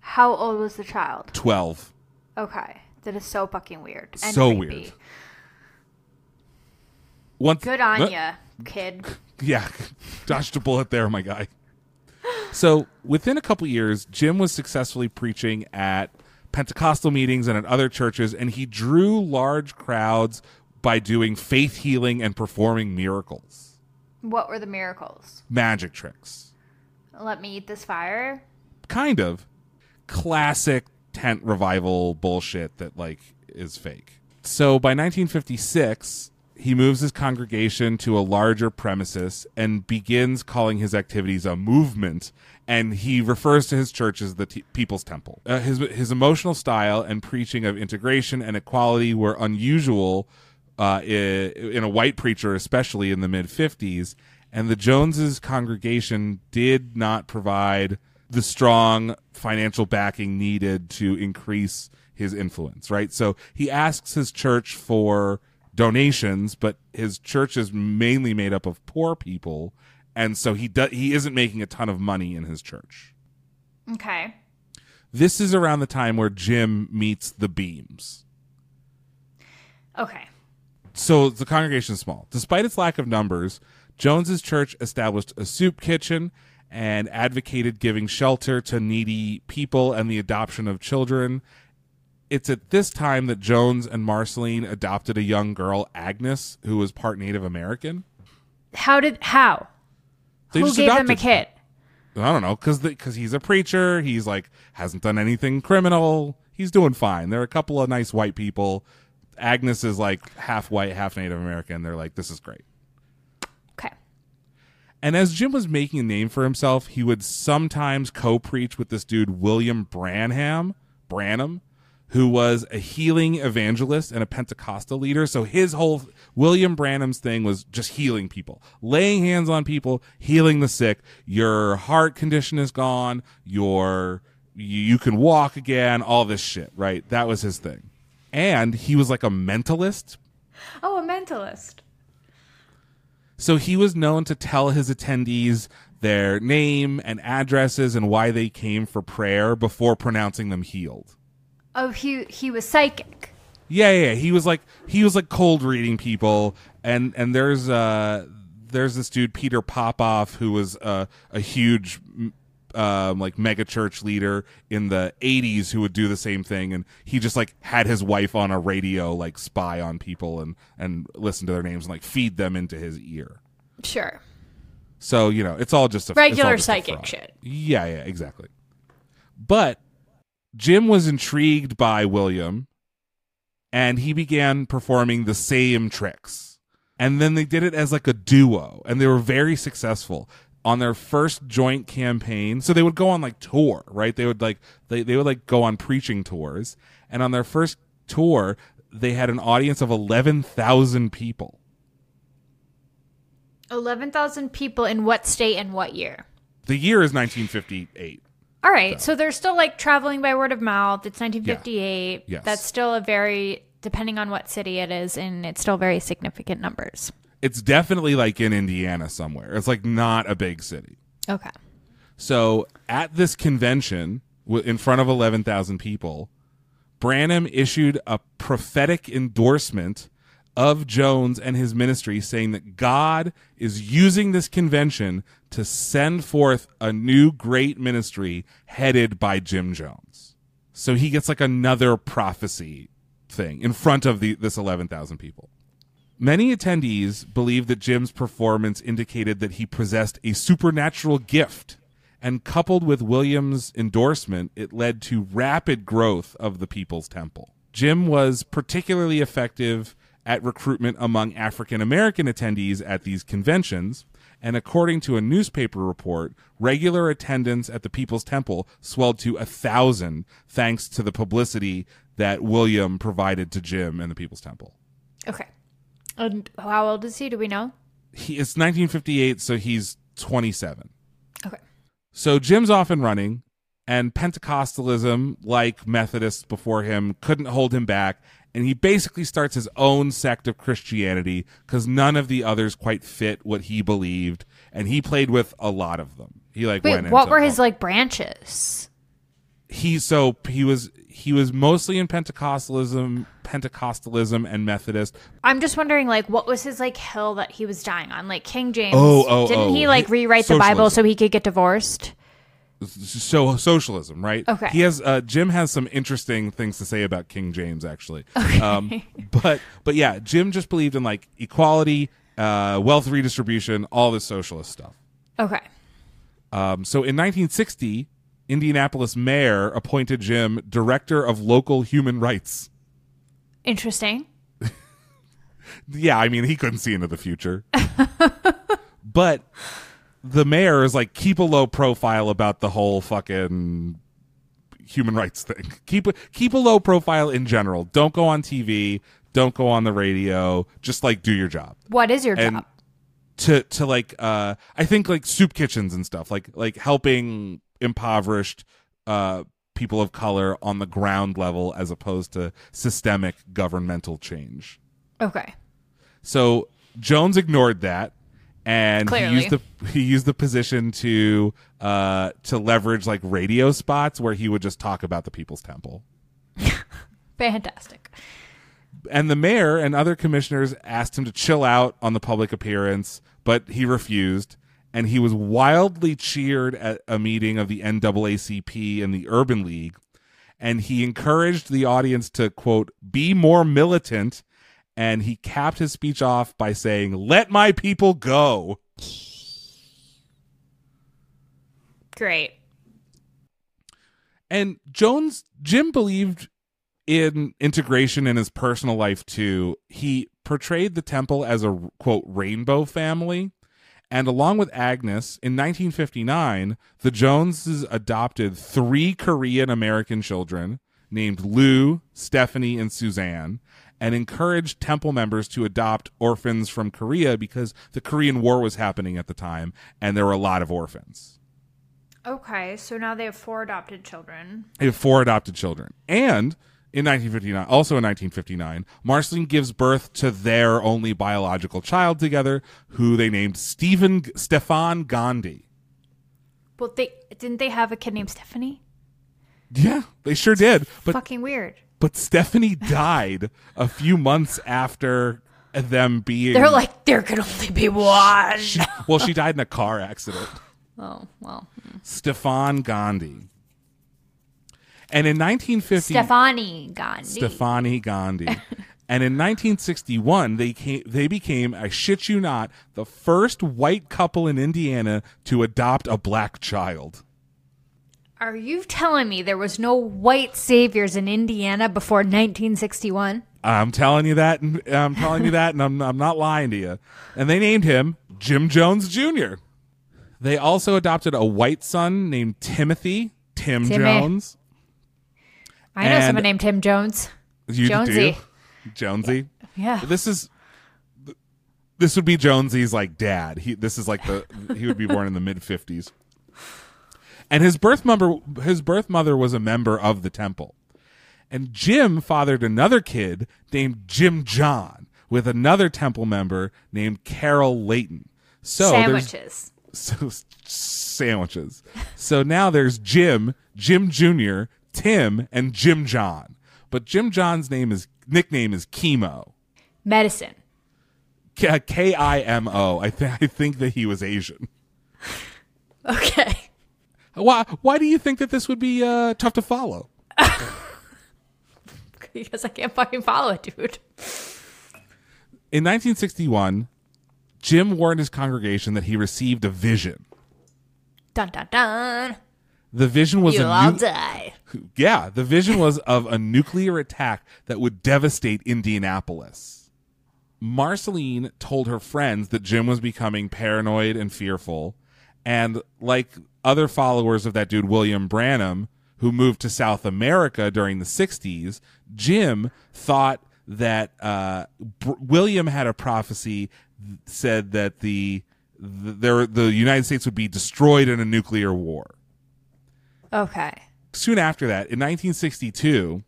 How old was the child? 12. Okay. That is so fucking weird. And so creepy. Weird. Good on ya, kid. Yeah. Dodged a bullet there, my guy. So within a couple years, Jim was successfully preaching at Pentecostal meetings and at other churches, and he drew large crowds by doing faith healing and performing miracles. What were the miracles? Magic tricks. Let me eat this fire? Kind of. Classic tent revival bullshit that, like, is fake. So by 1956... he moves his congregation to a larger premises and begins calling his activities a movement, and he refers to his church as the People's Temple. His emotional style and preaching of integration and equality were unusual in a white preacher, especially in the mid-50s, and the Joneses' congregation did not provide the strong financial backing needed to increase his influence, right? So he asks his church for donations, but his church is mainly made up of poor people, and so he isn't making a ton of money in his church. Okay. This is around the time where Jim meets the Beams. Okay. So the congregation is small. Despite its lack of numbers, Jones's church established a soup kitchen and advocated giving shelter to needy people and the adoption of children. It's at this time that Jones and Marceline adopted a young girl, Agnes, who was part Native American. How? Who gave them a kid? I don't know, because he's a preacher. He's like, hasn't done anything criminal. He's doing fine. There are a couple of nice white people. Agnes is like half white, half Native American. They're like, this is great. Okay. And as Jim was making a name for himself, he would sometimes co-preach with this dude, William Branham, who was a healing evangelist and a Pentecostal leader. So his whole William Branham's thing was just healing people, laying hands on people, healing the sick. Your heart condition is gone. You can walk again, all this shit, right? That was his thing. And he was like a mentalist. Oh, a mentalist. So he was known to tell his attendees their name and addresses and why they came for prayer before pronouncing them healed. Oh, he was psychic. Yeah. He was like cold reading people, and there's this dude Peter Popoff who was a huge like mega church leader in the 80s who would do the same thing, and he just like had his wife on a radio like spy on people and listen to their names and like feed them into his ear. Sure. So it's all just a regular psychic shit. Yeah, exactly. But Jim was intrigued by William, and he began performing the same tricks. And then they did it as like a duo, and they were very successful on their first joint campaign. So they would go on like tour, right? They would go on preaching tours. And on their first tour, they had an audience of 11,000 people. 11,000 people in what state and what year? The year is 1958. All right, so they're still like traveling by word of mouth. It's 1958. Yeah. Yes. That's still a very, depending on what city it is, and it's still very significant numbers. It's definitely like in Indiana somewhere. It's like not a big city. Okay. So at this convention, in front of 11,000 people, Branham issued a prophetic endorsement of Jones and his ministry, saying that God is using this convention to send forth a new great ministry headed by Jim Jones. So he gets like another prophecy thing in front of this 11,000 people. Many attendees believe that Jim's performance indicated that he possessed a supernatural gift, and coupled with William's endorsement, it led to rapid growth of the People's Temple. Jim was particularly effective at recruitment among African American attendees at these conventions, and according to a newspaper report, regular attendance at the People's Temple swelled to 1,000 thanks to the publicity that William provided to Jim and the People's Temple. Okay. And how old is he? Do we know? It's 1958, so he's 27. Okay. So Jim's off and running, and Pentecostalism, like Methodists before him, couldn't hold him back, and he basically starts his own sect of Christianity because none of the others quite fit what he believed, and he played with a lot of them. He like went into what were his like branches? He was mostly in Pentecostalism and Methodist. I'm just wondering, like, what was his like hill that he was dying on? Like King James, didn't he like rewrite the Bible so he could get divorced? So socialism, right? Okay. He has Jim has some interesting things to say about King James, actually. Okay. But yeah, Jim just believed in like equality, wealth redistribution, all this socialist stuff. Okay. So in 1960, Indianapolis mayor appointed Jim director of local human rights. Interesting. Yeah, I mean, he couldn't see into the future. But the mayor is like, keep a low profile about the whole fucking human rights thing. Keep a low profile in general. Don't go on TV. Don't go on the radio. Just like do your job. What is your job? To like, I think like soup kitchens and stuff, like helping impoverished people of color on the ground level as opposed to systemic governmental change. Okay. So Jones ignored that. And he used the position to leverage like radio spots where he would just talk about the People's Temple. Fantastic. And the mayor and other commissioners asked him to chill out on the public appearance, but he refused. And he was wildly cheered at a meeting of the NAACP and the Urban League. And he encouraged the audience to, quote, be more militant. And he capped his speech off by saying, let my people go. Great. And Jim believed in integration in his personal life, too. He portrayed the temple as a, quote, rainbow family. And along with Agnes, in 1959, the Joneses adopted 3 Korean-American children named Lou, Stephanie, and Suzanne, and encouraged temple members to adopt orphans from Korea because the Korean War was happening at the time, and there were a lot of orphans. Okay, so now they have 4 adopted children. And in 1959, Marceline gives birth to their only biological child together, who they named Stefan Gandhi. Well, didn't they have a kid named Stephanie? Yeah, they sure did. But fucking weird. But Stephanie died a few months after them being... They're like, there could only be one. She died in a car accident. Oh, well. Stefan Gandhi. And in 1950... Stefani Gandhi. And in 1961, they became, I shit you not, the first white couple in Indiana to adopt a black child. Are you telling me there was no white saviors in Indiana before 1961? I'm telling you that, and I'm not lying to you. And they named him Jim Jones Jr. They also adopted a white son named Timothy, Tim Jones. I know someone named Tim Jones. Jonesy? Yeah. This would be Jonesy's like dad. He would be born in the mid-50s. And his birth mother was a member of the temple. And Jim fathered another kid named Jim John with another temple member named Carol Layton. So sandwiches. So now there's Jim, Jim Jr., Tim, and Jim John. But Jim John's nickname is Chemo. Medicine. K-I-M-O. I think that he was Asian. Okay. Why do you think that this would be tough to follow? because I can't fucking follow it, dude. In 1961, Jim warned his congregation that he received a vision. Dun, dun, dun. The vision was You'll all die. Yeah, the vision was of a nuclear attack that would devastate Indianapolis. Marceline told her friends that Jim was becoming paranoid and fearful, and like other followers of that dude William Branham, who moved to South America during the 60s, Jim thought that William had a prophecy said that the United States would be destroyed in a nuclear war. Okay. Soon after that, in 1962,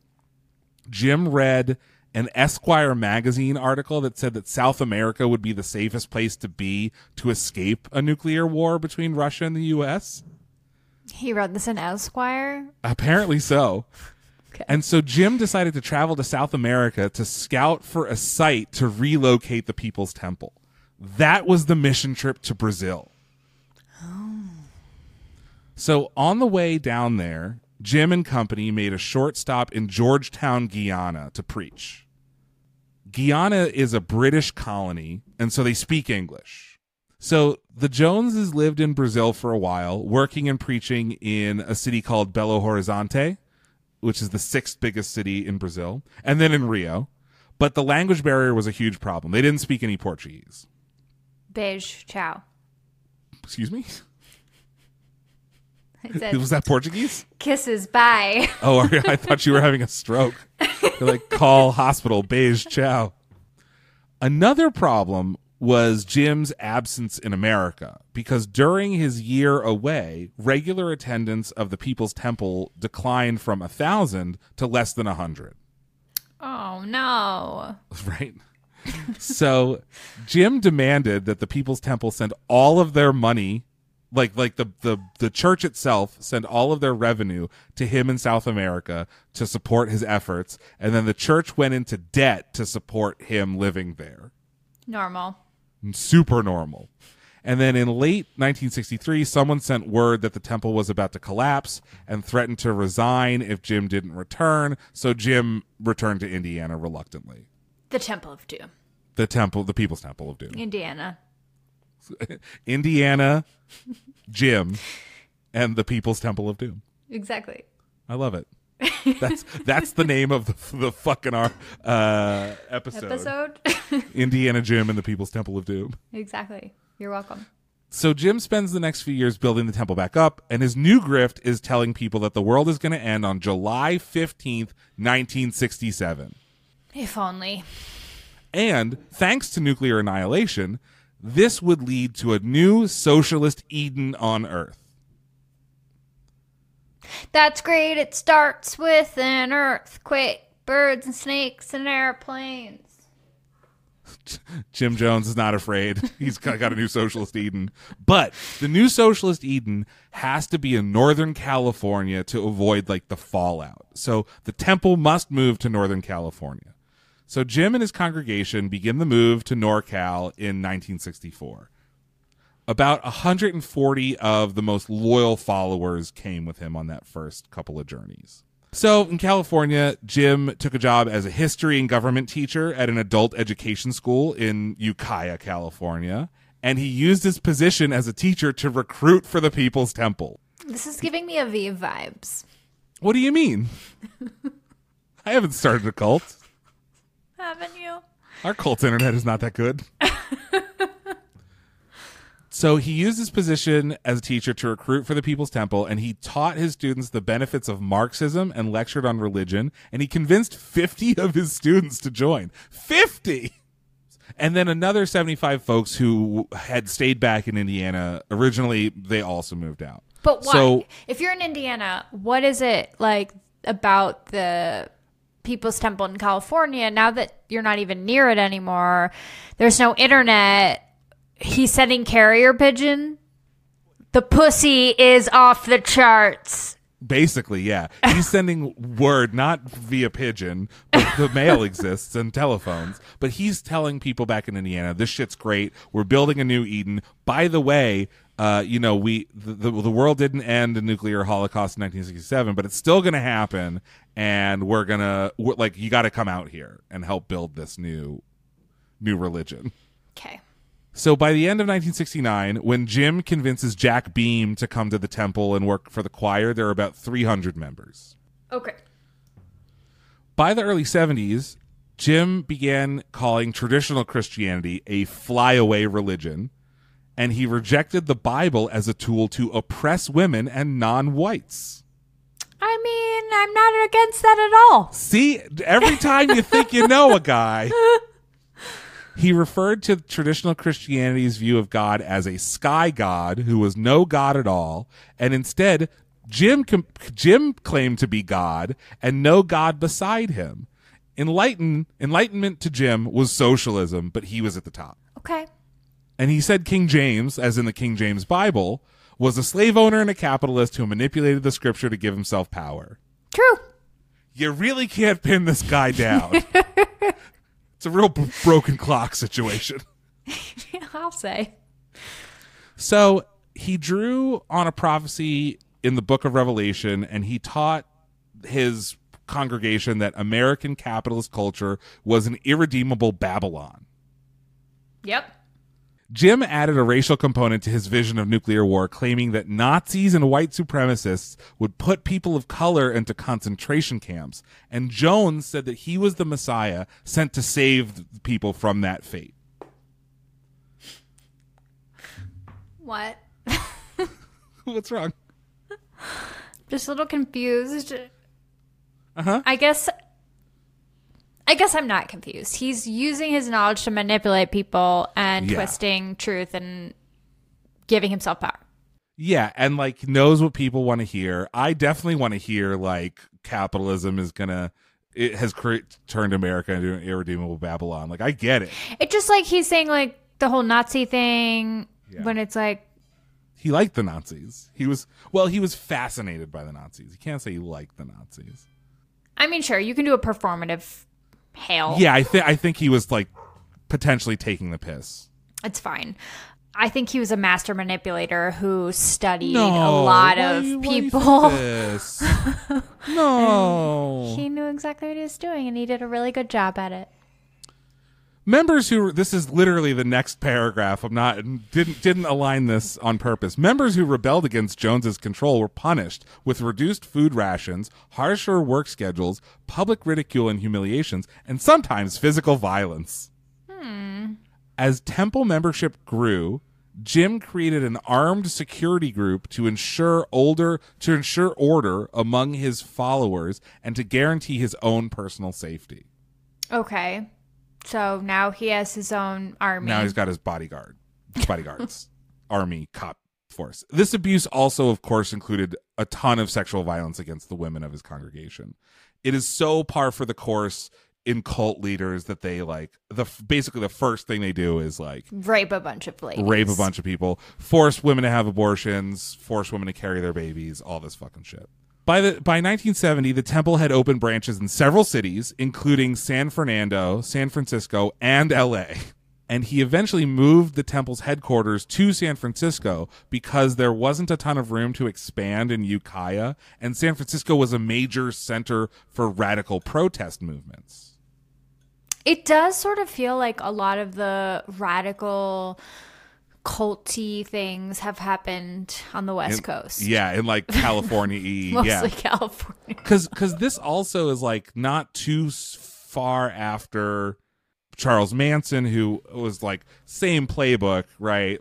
Jim read an Esquire magazine article that said that South America would be the safest place to be to escape a nuclear war between Russia and the U.S. He read this in Esquire? Apparently so. Okay. And so Jim decided to travel to South America to scout for a site to relocate the People's Temple. That was the mission trip to Brazil. Oh. So on the way down there, Jim and company made a short stop in Georgetown, Guyana to preach. Guyana is a British colony, and so they speak English. So the Joneses lived in Brazil for a while, working and preaching in a city called Belo Horizonte, which is the 6th biggest city in Brazil, and then in Rio. But the language barrier was a huge problem. They didn't speak any Portuguese. Beijo, ciao. Excuse me? Said, was that Portuguese? Kisses, bye. Oh, I thought you were having a stroke. You're like, call hospital, beijo, ciao. Another problem was Jim's absence in America, because during his year away, regular attendance of the People's Temple declined from 1,000 to less than 100. Oh, no. Right. So Jim demanded that the People's Temple send all of their money, like the church itself send all of their revenue to him in South America to support his efforts, and then the church went into debt to support him living there. Normal. Super normal. And then in late 1963, someone sent word that the temple was about to collapse and threatened to resign if Jim didn't return. So Jim returned to Indiana reluctantly. The Temple of Doom. The People's Temple of Doom. Indiana, Jim, and the People's Temple of Doom. Exactly. I love it. That's the name of the fucking episode. Indiana Jim and the People's Temple of Doom. Exactly. You're welcome. So Jim spends the next few years building the temple back up, and his new grift is telling people that the world is going to end on July 15th, 1967. If only. And thanks to nuclear annihilation, this would lead to a new socialist Eden on Earth. That's great. It starts with an earthquake, birds and snakes and airplanes. Jim Jones is not afraid. He's got a new socialist Eden. But the new socialist Eden has to be in Northern California to avoid the fallout. So the temple must move to Northern California. So Jim and his congregation begin the move to NorCal in 1964. About 140 of the most loyal followers came with him on that first couple of journeys. So in California, Jim took a job as a history and government teacher at an adult education school in Ukiah, California. And he used his position as a teacher to recruit for the People's Temple. This is giving me Aviv vibes. What do you mean? I haven't started a cult. Haven't you? Our cult internet is not that good. So he used his position as a teacher to recruit for the People's Temple, and he taught his students the benefits of Marxism and lectured on religion, and he convinced 50 of his students to join. 50! And then another 75 folks who had stayed back in Indiana, originally, they also moved out. But why? So, if you're in Indiana, what is it about the People's Temple in California? Now that you're not even near it anymore, there's no internet. He's sending carrier pigeon. The pussy is off the charts. Basically, yeah. He's sending word, not via pigeon, but the mail exists and telephones. But he's telling people back in Indiana, this shit's great. We're building a new Eden. By the way, the world didn't end in nuclear holocaust in 1967, but it's still going to happen, and we're you got to come out here and help build this new religion. Okay. So by the end of 1969, when Jim convinces Jack Beam to come to the temple and work for the choir, there are about 300 members. Okay. By the early 70s, Jim began calling traditional Christianity a flyaway religion, and he rejected the Bible as a tool to oppress women and non-whites. I mean, I'm not against that at all. See, every time you think you know a guy. He referred to traditional Christianity's view of God as a sky god who was no God at all, and instead Jim claimed to be God and no God beside him. Enlightenment to Jim was socialism, but he was at the top. Okay. And he said King James, as in the King James Bible, was a slave owner and a capitalist who manipulated the scripture to give himself power. True. You really can't pin this guy down. It's a real broken clock situation. I'll say. So he drew on a prophecy in the book of Revelation, and he taught his congregation that American capitalist culture was an irredeemable Babylon. Yep. Jim added a racial component to his vision of nuclear war, claiming that Nazis and white supremacists would put people of color into concentration camps. And Jones said that he was the Messiah sent to save people from that fate. What? What's wrong? Just a little confused. Uh-huh. I guess I'm not confused. He's using his knowledge to manipulate people and twisting truth and giving himself power. Yeah, and knows what people want to hear. I definitely want to hear capitalism is gonna turned America into an irredeemable Babylon. I get it. It's just he's saying the whole Nazi thing when it's he liked the Nazis. He was fascinated by the Nazis. You can't say he liked the Nazis. I mean, sure, you can do a performative hail. Yeah, I think he was potentially taking the piss. It's fine. I think he was a master manipulator who studied a lot of people. No. He knew exactly what he was doing, and he did a really good job at it. Members who this is literally the next paragraph. I'm not didn't align this on purpose. Members who rebelled against Jones's control were punished with reduced food rations, harsher work schedules, public ridicule and humiliations, and sometimes physical violence. As temple membership grew, Jim created an armed security group to ensure order among his followers and to guarantee his own personal safety. Okay. So now he has his own army. Now he's got his bodyguards, army, cop force. This abuse also, of course, included a ton of sexual violence against the women of his congregation. It is so par for the course in cult leaders that they basically the first thing they do is rape a bunch of ladies, rape a bunch of people, force women to have abortions, force women to carry their babies, all this fucking shit. By 1970, the temple had opened branches in several cities, including San Fernando, San Francisco, and L.A. And he eventually moved the temple's headquarters to San Francisco because there wasn't a ton of room to expand in Ukiah, and San Francisco was a major center for radical protest movements. It does sort of feel like a lot of the radical culty things have happened on the West Coast. Yeah, in California-y. Mostly California. Because this also is not too far after Charles Manson, who was same playbook, right?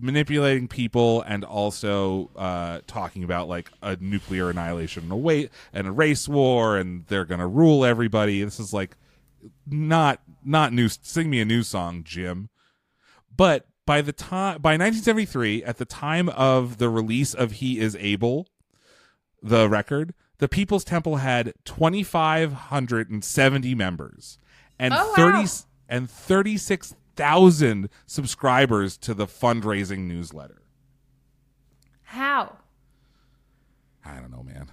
Manipulating people and also talking about a nuclear annihilation and a race war, and they're going to rule everybody. This is not new. Sing me a new song, Jim. But by 1973, at the time of the release of He Is Able, the record, the People's Temple had 2,570 members and 36,000 subscribers to the fundraising newsletter. How? I don't know, man.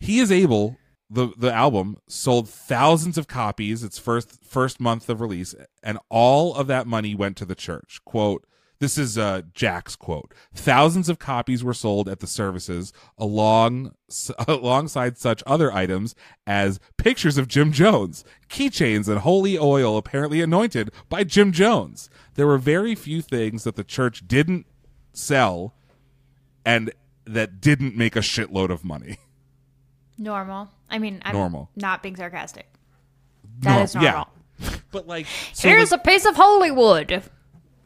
He Is Able, the album, sold thousands of copies its first month of release, and all of that money went to the church. Quote, This is Jack's quote. "Thousands of copies were sold at the services alongside such other items as pictures of Jim Jones, keychains, and holy oil apparently anointed by Jim Jones. There were very few things that the church didn't sell and that didn't make a shitload of money." Normal. I mean, I'm normal. Not being sarcastic. That is normal. Yeah. But like, so here's a piece of holy wood.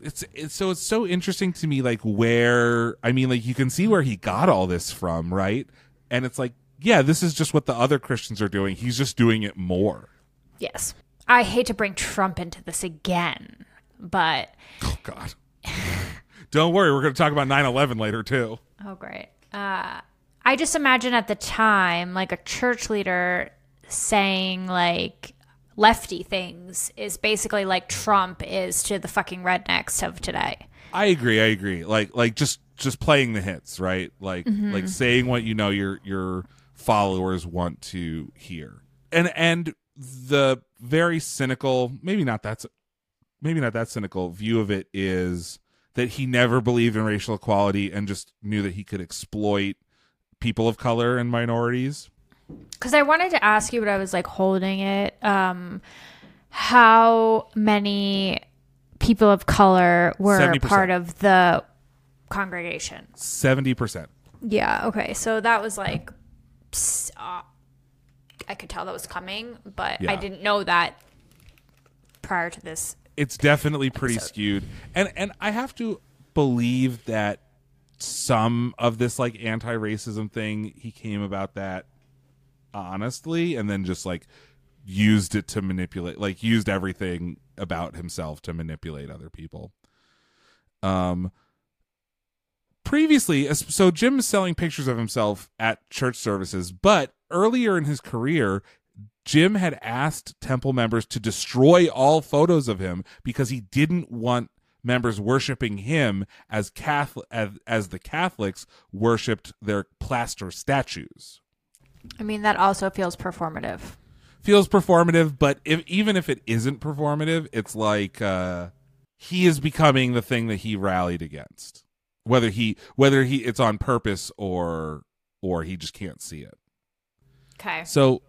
It's so interesting to me, like, where, I mean, like, you can see where he got all this from, right? And it's like, yeah, this is just what the other Christians are doing. He's just doing it more. Yes. I hate to bring Trump into this again, but... Oh, God. Don't worry. We're going to talk about 9/11 later, too. Oh, great. I just imagine at the time, like, a church leader saying, like... lefty things is basically like Trump is to the fucking rednecks of today. I agree. Like just playing the hits, right? Like mm-hmm. like saying what you know your followers want to hear. And the very cynical, maybe not that cynical view of it is that he never believed in racial equality and just knew that he could exploit people of color and minorities. Because I wanted to ask you, but I was like holding it, how many people of color were 70%. Part of the congregation? 70%. Yeah. Okay. So that was like, I could tell that was coming, but yeah. I didn't know that prior to this. It's definitely pretty skewed. And I have to believe that some of this like anti-racism thing, he came about that honestly and then just like used it to manipulate, like used everything about himself to manipulate other people. Previously, so Jim is selling pictures of himself at church services, but earlier in his career Jim had asked temple members to destroy all photos of him because he didn't want members worshiping him as Catholic as the Catholics worshipped their plaster statues. I mean, that also feels performative. But even if it isn't performative, it's like he is becoming the thing that he rallied against, whether it's on purpose or he just can't see it. Okay. So,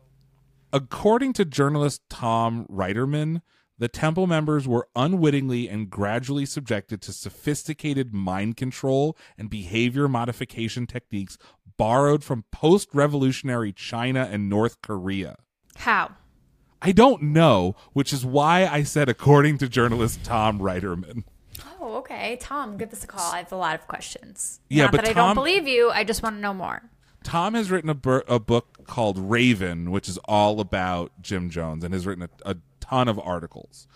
according to journalist Tom Reiterman, the temple members were unwittingly and gradually subjected to sophisticated mind control and behavior modification techniques borrowed from post-revolutionary China and North Korea. How? I don't know, which is why I said according to journalist Tom Reiterman. Oh, okay. Tom, give us a call. I have a lot of questions. Yeah, not but that Tom, I don't believe you. I just want to know more. Tom has written a book called Raven, which is all about Jim Jones, and has written a ton of articles.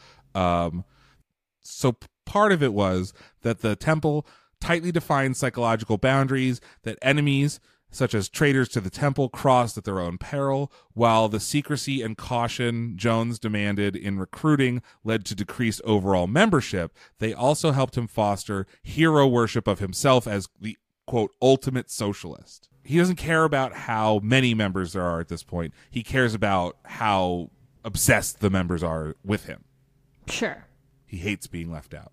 So part of it was that the temple tightly defined psychological boundaries that enemies such as traitors to the temple crossed at their own peril, while the secrecy and caution Jones demanded in recruiting led to decreased overall membership. They also helped him foster hero worship of himself as the quote ultimate socialist. He doesn't care about how many members there are at this point. He cares about how obsessed the members are with him. Sure. He hates being left out.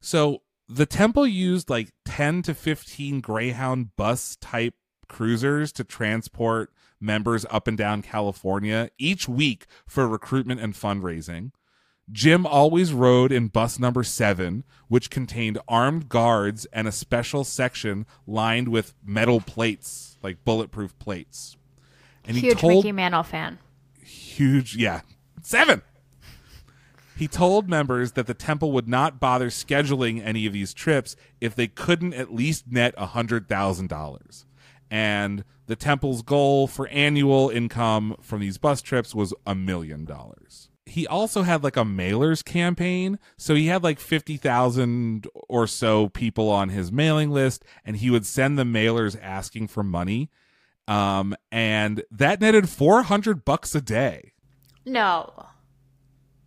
So the temple used like 10 to 15 Greyhound bus type cruisers to transport members up and down California each week for recruitment and fundraising. Jim always rode in bus number 7, which contained armed guards and a special section lined with metal plates, like bulletproof plates. And huge Mickey Mantle fan. Huge, yeah. 7. He told members that the temple would not bother scheduling any of these trips if they couldn't at least net $100,000. And the temple's goal for annual income from these bus trips was $1 million. He also had like a mailers campaign. So he had like 50,000 or so people on his mailing list, and he would send them mailers asking for money. And that netted $400 a day. No.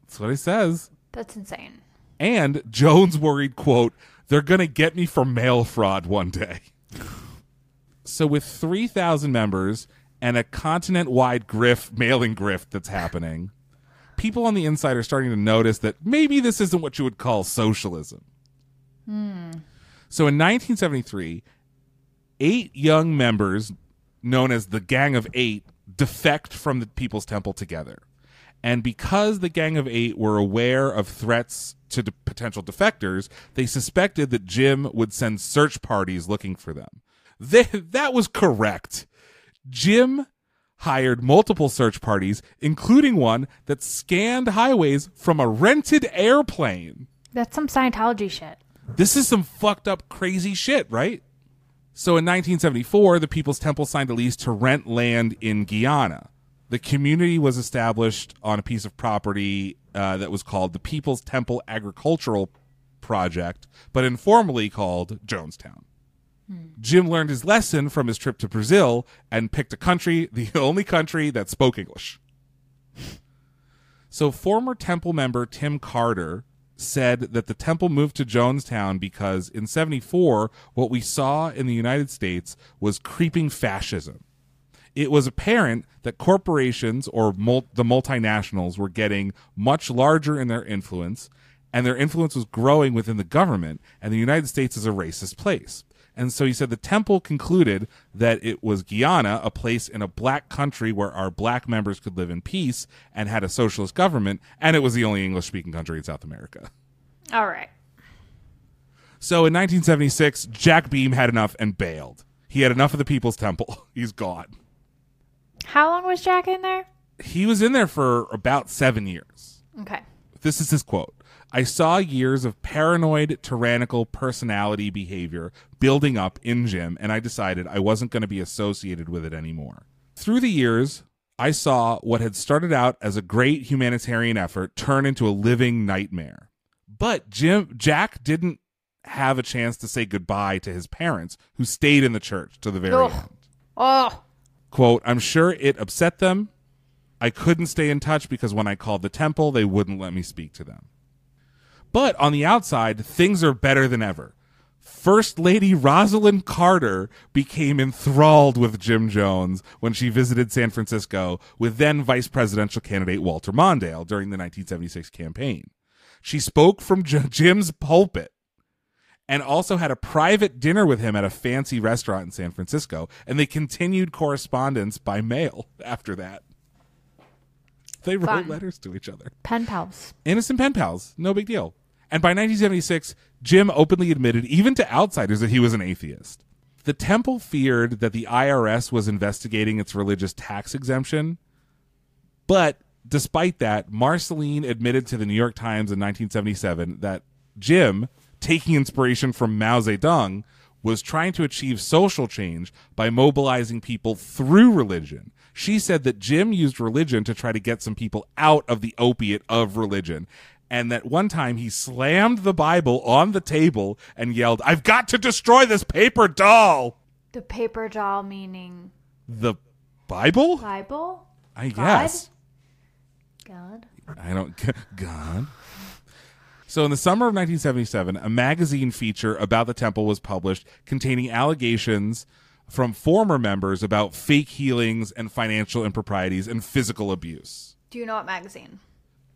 That's what he says. That's insane. And Jones worried, quote, "They're going to get me for mail fraud one day." So with 3,000 members and a continent-wide mailing grift that's happening, people on the inside are starting to notice that maybe this isn't what you would call socialism. So in 1973, 8 young members known as the Gang of Eight defect from the People's Temple together. And because the Gang of Eight were aware of threats to potential defectors, they suspected that Jim would send search parties looking for them. That was correct. Jim hired multiple search parties, including one that scanned highways from a rented airplane. That's some Scientology shit. This is some fucked up crazy shit, right? So in 1974, the People's Temple signed a lease to rent land in Guyana. The community was established on a piece of property that was called the People's Temple Agricultural Project, but informally called Jonestown. Jim learned his lesson from his trip to Brazil and picked a country, the only country that spoke English. So former Temple member Tim Carter said that the Temple moved to Jonestown because in 1974, what we saw in the United States was creeping fascism. It was apparent that corporations or the multinationals were getting much larger in their influence, and their influence was growing within the government, and the United States is a racist place. And so he said the Temple concluded that it was Guyana, a place in a black country where our black members could live in peace and had a socialist government, and it was the only English-speaking country in South America. All right. So in 1976, Jack Beam had enough and bailed. He had enough of the People's Temple. He's gone. How long was Jack in there? He was in there for about 7 years. Okay. This is his quote. I saw years of paranoid, tyrannical personality behavior building up in Jim, and I decided I wasn't going to be associated with it anymore. Through the years, I saw what had started out as a great humanitarian effort turn into a living nightmare. But Jack didn't have a chance to say goodbye to his parents, who stayed in the church to the very end. Oh. Quote, I'm sure it upset them. I couldn't stay in touch because when I called the temple, they wouldn't let me speak to them. But on the outside, things are better than ever. First Lady Rosalind Carter became enthralled with Jim Jones when she visited San Francisco with then vice presidential candidate Walter Mondale during the 1976 campaign. She spoke from Jim's pulpit and also had a private dinner with him at a fancy restaurant in San Francisco, and they continued correspondence by mail after that. They wrote letters to each other. Pen pals. Innocent pen pals. No big deal. And by 1976, Jim openly admitted, even to outsiders, that he was an atheist. The temple feared that the IRS was investigating its religious tax exemption. But despite that, Marceline admitted to the New York Times in 1977 that Jim, taking inspiration from Mao Zedong, was trying to achieve social change by mobilizing people through religion. She said that Jim used religion to try to get some people out of the opiate of religion. And that one time he slammed the Bible on the table and yelled, I've got to destroy this paper doll. The paper doll meaning? The Bible? Bible? I guess. God? I don't... God? So in the summer of 1977, a magazine feature about the temple was published containing allegations from former members about fake healings and financial improprieties and physical abuse. Do you know what magazine?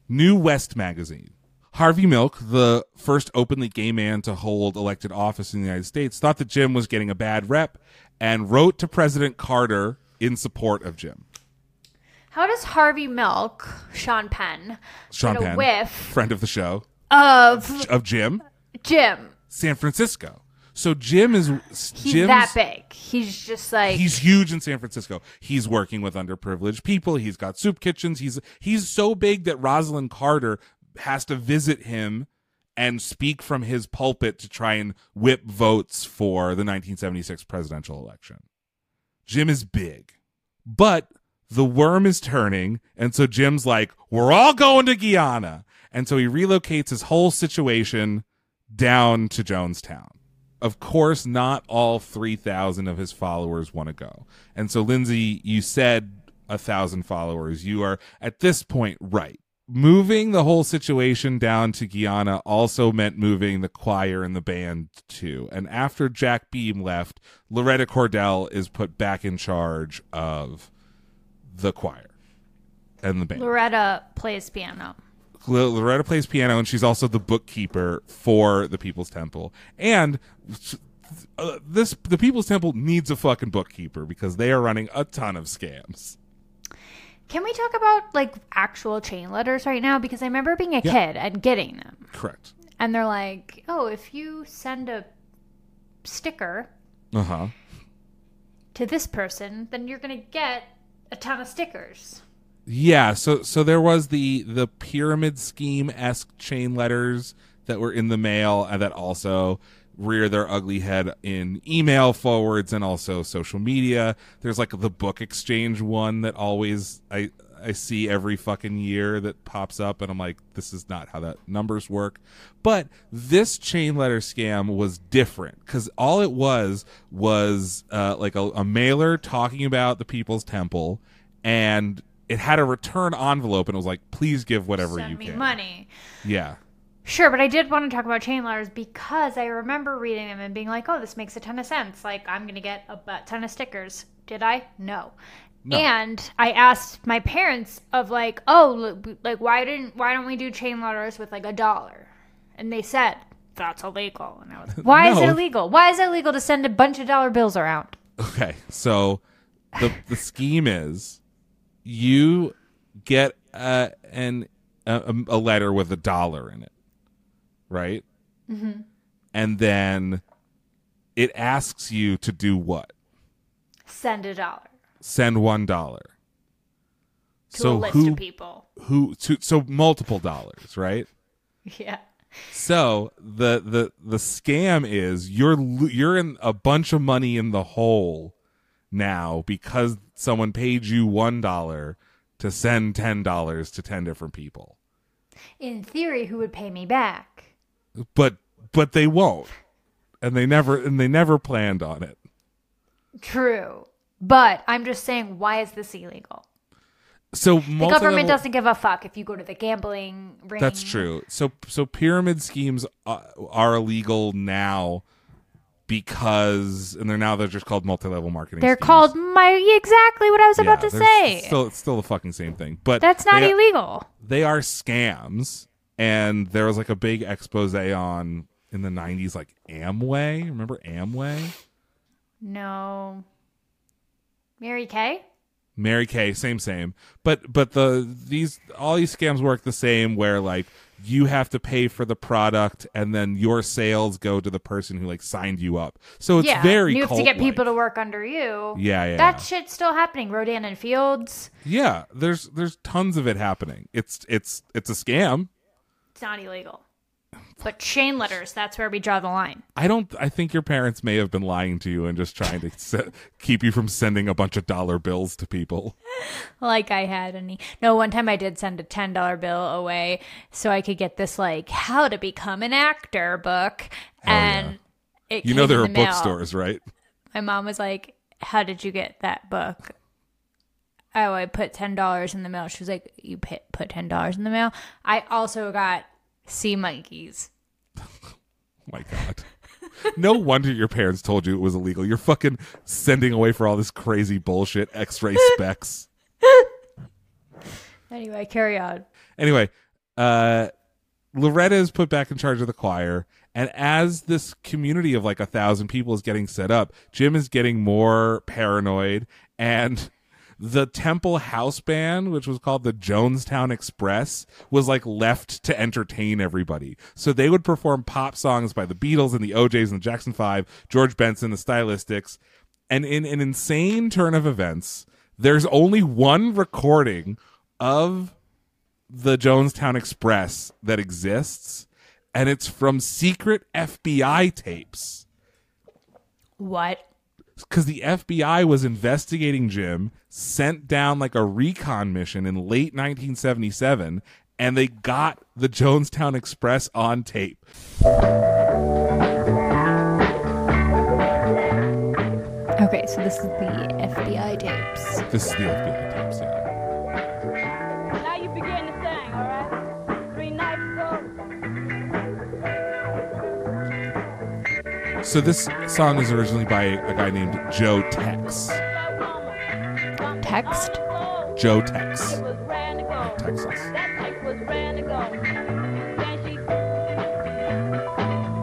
New West magazine. Harvey Milk, the first openly gay man to hold elected office in the United States, thought that Jim was getting a bad rep and wrote to President Carter in support of Jim. How does Harvey Milk, Sean Penn, whiff, friend of the show, of Jim, San Francisco. So Jim's that big. He's just like... He's huge in San Francisco. He's working with underprivileged people. He's got soup kitchens. He's so big that Rosalind Carter has to visit him and speak from his pulpit to try and whip votes for the 1976 presidential election. Jim is big. But the worm is turning, and so Jim's like, we're all going to Guyana. And so he relocates his whole situation down to Jonestown. Of course, not all 3,000 of his followers want to go. And so, Lindsay, you said 1,000 followers. You are, at this point, right. Moving the whole situation down to Guyana also meant moving the choir and the band, too. And after Jack Beam left, Loretta Cordell is put back in charge of the choir and the band. Loretta plays piano. Loretta plays piano, and she's also the bookkeeper for the People's Temple. And the People's Temple needs a fucking bookkeeper because they are running a ton of scams. Can we talk about like actual chain letters right now? Because I remember being a kid and getting them. Correct. And they're like, oh, if you send a sticker to this person, then you're going to get a ton of stickers. Yeah. So there was the pyramid scheme-esque chain letters that were in the mail and that also rear their ugly head in email forwards and also social media. There's like the book exchange one that always I see every fucking year that pops up, and I'm like, this is not how that numbers work. But this chain letter scam was different because all it was like a mailer talking about the People's Temple, and it had a return envelope, and it was like, please give whatever you can. Send me money. Yeah. Sure, but I did want to talk about chain letters because I remember reading them and being like, oh, this makes a ton of sense. Like, I'm going to get a ton of stickers. Did I? No. And I asked my parents of like, oh, like, why don't we do chain letters with like $1? And they said, that's illegal. And I was like, why is it illegal? Why is it illegal to send a bunch of dollar bills around? Okay, so the scheme is you get a letter with $1 in it. Right? Mm-hmm. And then it asks you to do what? Send $1. Send $1 to a list of people. So multiple dollars, right? Yeah. So the scam is you're in a bunch of money in the hole now because someone paid you $1 to send $10 to 10 different people. In theory, who would pay me back? But they won't, and they never planned on it. True, but I'm just saying, why is this illegal? So the government doesn't give a fuck if you go to the gambling ring. That's true. So pyramid schemes are illegal now because, and they're just called multi-level marketing. They're schemes. Called exactly what I was about to say. It's still the fucking same thing, but that's not illegal. They are scams. And there was like a big expose on in the 90s, like Amway. Remember Amway? No. Mary Kay? Mary Kay, same. But all these scams work the same where like you have to pay for the product and then your sales go to the person who like signed you up. So it's very cult-like. You have to get people to work under you. Yeah. That shit's still happening. Rodan and Fields. Yeah, there's tons of it happening. It's a scam. It's not illegal. But chain letters, that's where we draw the line. I think your parents may have been lying to you and just trying to keep you from sending a bunch of dollar bills to people. Like I had any. No, one time I did send a $10 bill away so I could get this like how to become an actor book. It you know there are the bookstores, right? My mom was like, how did you get that book? Oh, I put $10 in the mail. She was like, you put $10 in the mail? I also got sea monkeys. Oh my God. No wonder your parents told you it was illegal. You're fucking sending away for all this crazy bullshit, x-ray specs. Anyway, carry on. Anyway, Loretta is put back in charge of the choir. And as this community of like 1,000 people is getting set up, Jim is getting more paranoid and... The temple house band, which was called the Jonestown Express, was like left to entertain everybody. So they would perform pop songs by the Beatles and the OJs and the Jackson 5, George Benson, the Stylistics. And in an insane turn of events, there's only one recording of the Jonestown Express that exists. And it's from secret FBI tapes. What? Because the FBI was investigating Jim, sent down like a recon mission in late 1977, and they got the Jonestown Express on tape. Okay, so this is the FBI tapes. This is the FBI tapes, yeah. Now you begin to sing, all right? 3 nights ago. So this song is originally by a guy named Joe Tex. Joe Tex. ago. Texas. That pipe was ran ago. Then she broke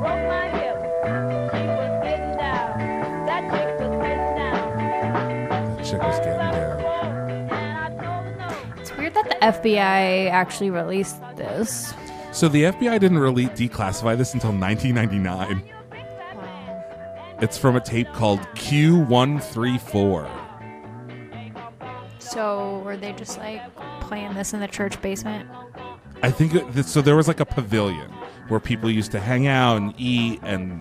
my hip. She was getting down. That pipe was getting down. She was getting down. It's weird that the FBI actually released this. So the FBI didn't really declassify this until 1999. Wow. It's from a tape called Q134. So were they just like playing this in the church basement? I think so. There was like a pavilion where people used to hang out and eat and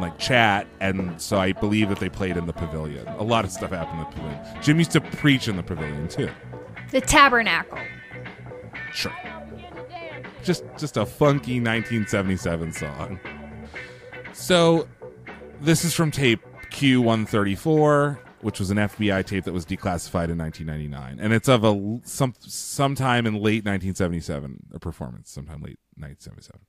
like chat. And so I believe that they played in the pavilion. A lot of stuff happened in the pavilion. Jim used to preach in the pavilion too. The Tabernacle. Sure. Just a funky 1977 song. So this is from tape Q134. Which was an FBI tape that was declassified in 1999, and it's of a sometime in late 1977, a performance sometime late 1977.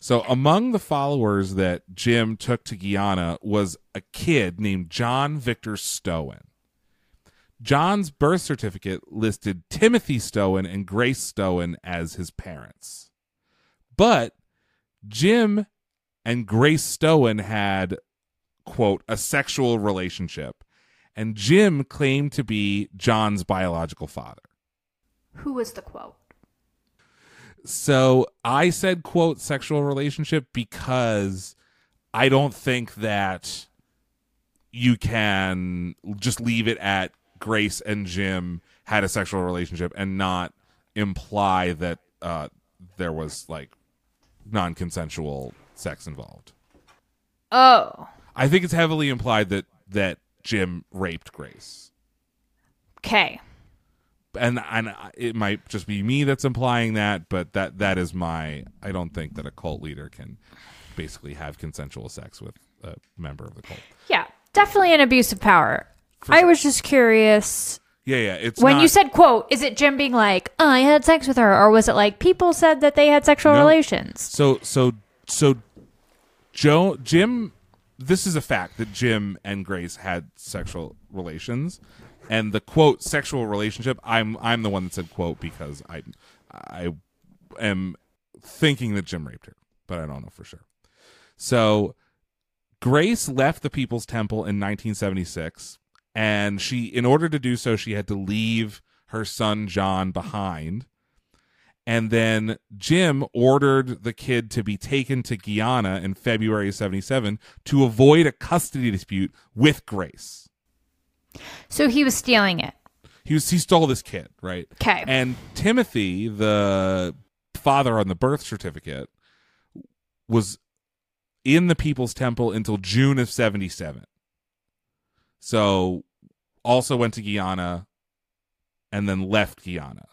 So among the followers that Jim took to Guyana was a kid named John Victor Stoen. John's birth certificate listed Timothy Stoen and Grace Stoen as his parents, but Jim and Grace Stoen had, quote, a sexual relationship. And Jim claimed to be John's biological father. Who was the quote? So I said, quote, sexual relationship, because I don't think that you can just leave it at Grace and Jim had a sexual relationship and not imply that there was like non-consensual sex involved. Oh. I think it's heavily implied that Jim raped Grace. Okay. And it might just be me that's implying that, but that is my... I don't think that a cult leader can basically have consensual sex with a member of the cult. Yeah, definitely an abuse of power. For sure. I was just curious... Yeah. It's when you said, quote, is it Jim being like, I had sex with her? Or was it like, people said that they had sexual relations? So Jim... This is a fact that Jim and Grace had sexual relations, and the quote sexual relationship. I'm the one that said quote because I am thinking that Jim raped her, but I don't know for sure. So Grace left the People's Temple in 1976, and in order to do so, she had to leave her son John behind. And then Jim ordered the kid to be taken to Guyana in February of 1977 to avoid a custody dispute with Grace. So he was stealing it. He stole this kid, right? Okay. And Timothy, the father on the birth certificate, was in the People's Temple until June of 1977. So also went to Guyana and then left Guyana.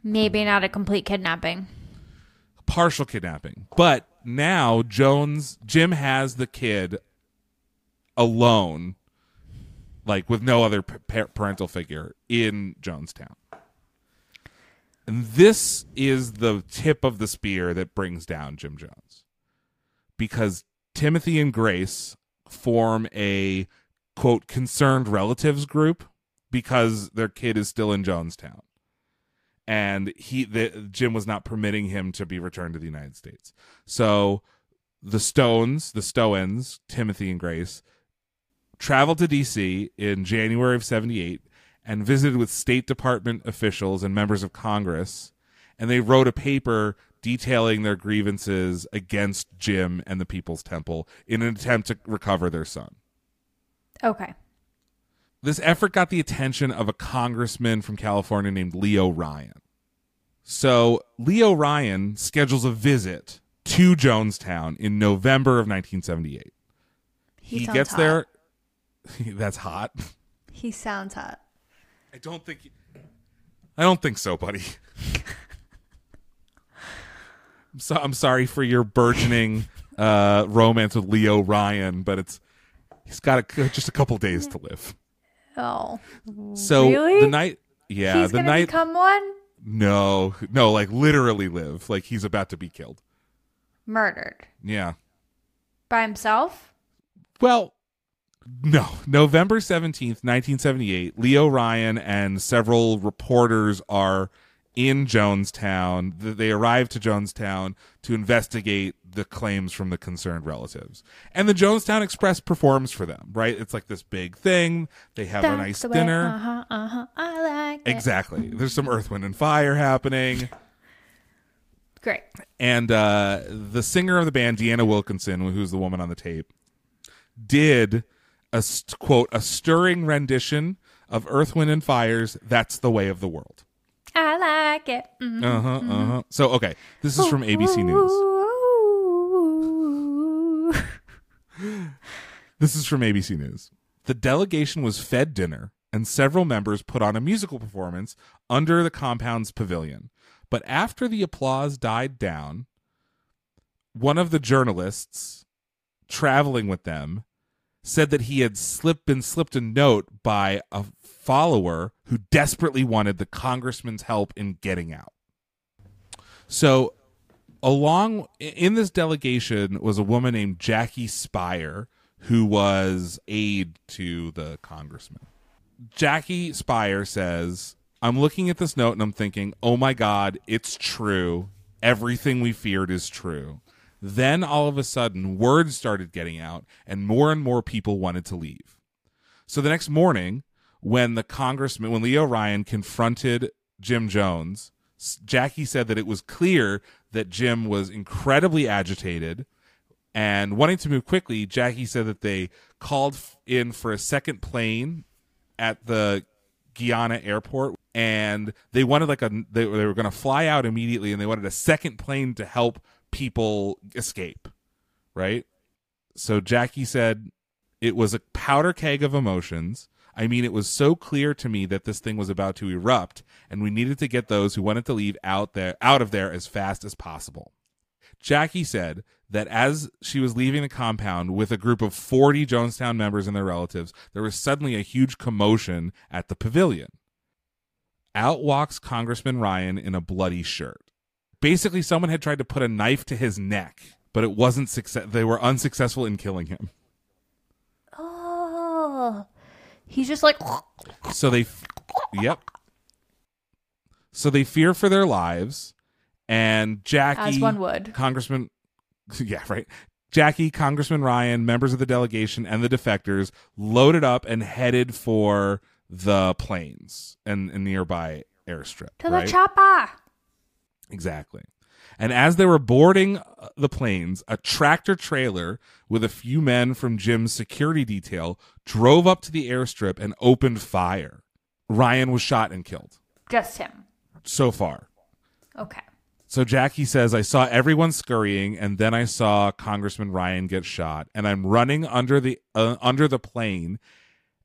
Maybe not a complete kidnapping. Partial kidnapping. But now Jim has the kid alone, like with no other parental figure in Jonestown. And this is the tip of the spear that brings down Jim Jones. Because Timothy and Grace form a, quote, concerned relatives group because their kid is still in Jonestown. And Jim was not permitting him to be returned to the United States. So the Stoens, Timothy and Grace, traveled to D.C. in January of 1978 and visited with State Department officials and members of Congress. And they wrote a paper detailing their grievances against Jim and the People's Temple in an attempt to recover their son. Okay. This effort got the attention of a congressman from California named Leo Ryan. So Leo Ryan schedules a visit to Jonestown in November of 1978. He gets hot. There. That's hot. He sounds hot. I don't think so, buddy. So I'm sorry for your burgeoning romance with Leo Ryan, but he's got just a couple days to live. Oh, so really? He's the night become one. No, like literally live. Like he's about to be killed, murdered. Yeah, by himself. Well, No. November 17th, 1978, Leo Ryan and several reporters are in Jonestown. They arrive to Jonestown to investigate the claims from the concerned relatives. And the Jonestown Express performs for them, right? It's like this big thing. They have a nice dinner. I like it. Exactly. There's some Earth, Wind, and Fire happening. Great. And the singer of the band, Deanna Wilkinson, who's the woman on the tape, did a stirring rendition of Earth, Wind, and Fire's That's the Way of the World. I like it. Mm-hmm. Uh-huh, mm-hmm. Uh-huh. So, okay, this is from ABC News. This is from ABC News. The delegation was fed dinner, and several members put on a musical performance under the compound's pavilion. But after the applause died down, one of the journalists traveling with them said that he had been slipped a note by a follower who desperately wanted the congressman's help in getting out. So along in this delegation was a woman named Jackie Speier, who was aide to the congressman. Jackie Speier says, I'm looking at this note and I'm thinking, oh my God, it's true. Everything we feared is true. Then all of a sudden, word started getting out, and more people wanted to leave. So the next morning, when Leo Ryan confronted Jim Jones, Jackie said that it was clear that Jim was incredibly agitated and wanting to move quickly. Jackie said that they called in for a second plane at the Guyana airport, and they wanted they were going to fly out immediately, and they wanted a second plane to help people escape, right? So Jackie said, it was a powder keg of emotions. I mean, it was so clear to me that this thing was about to erupt, and we needed to get those who wanted to leave out of there as fast as possible. Jackie said that as she was leaving the compound with a group of 40 Jonestown members and their relatives, there was suddenly a huge commotion at the pavilion. Out walks Congressman Ryan in a bloody shirt. Basically, someone had tried to put a knife to his neck, but it wasn't they were unsuccessful in killing him. Oh, he's just like... So they fear for their lives, and Jackie... As one would. Congressman... Yeah, right. Jackie, Congressman Ryan, members of the delegation, and the defectors loaded up and headed for the plains and a nearby airstrip. To the chopper! Exactly. And as they were boarding the planes, a tractor trailer with a few men from Jim's security detail drove up to the airstrip and opened fire. Ryan was shot and killed. Just him. So far. Okay. So Jackie says, I saw everyone scurrying, and then I saw Congressman Ryan get shot, and I'm running under the plane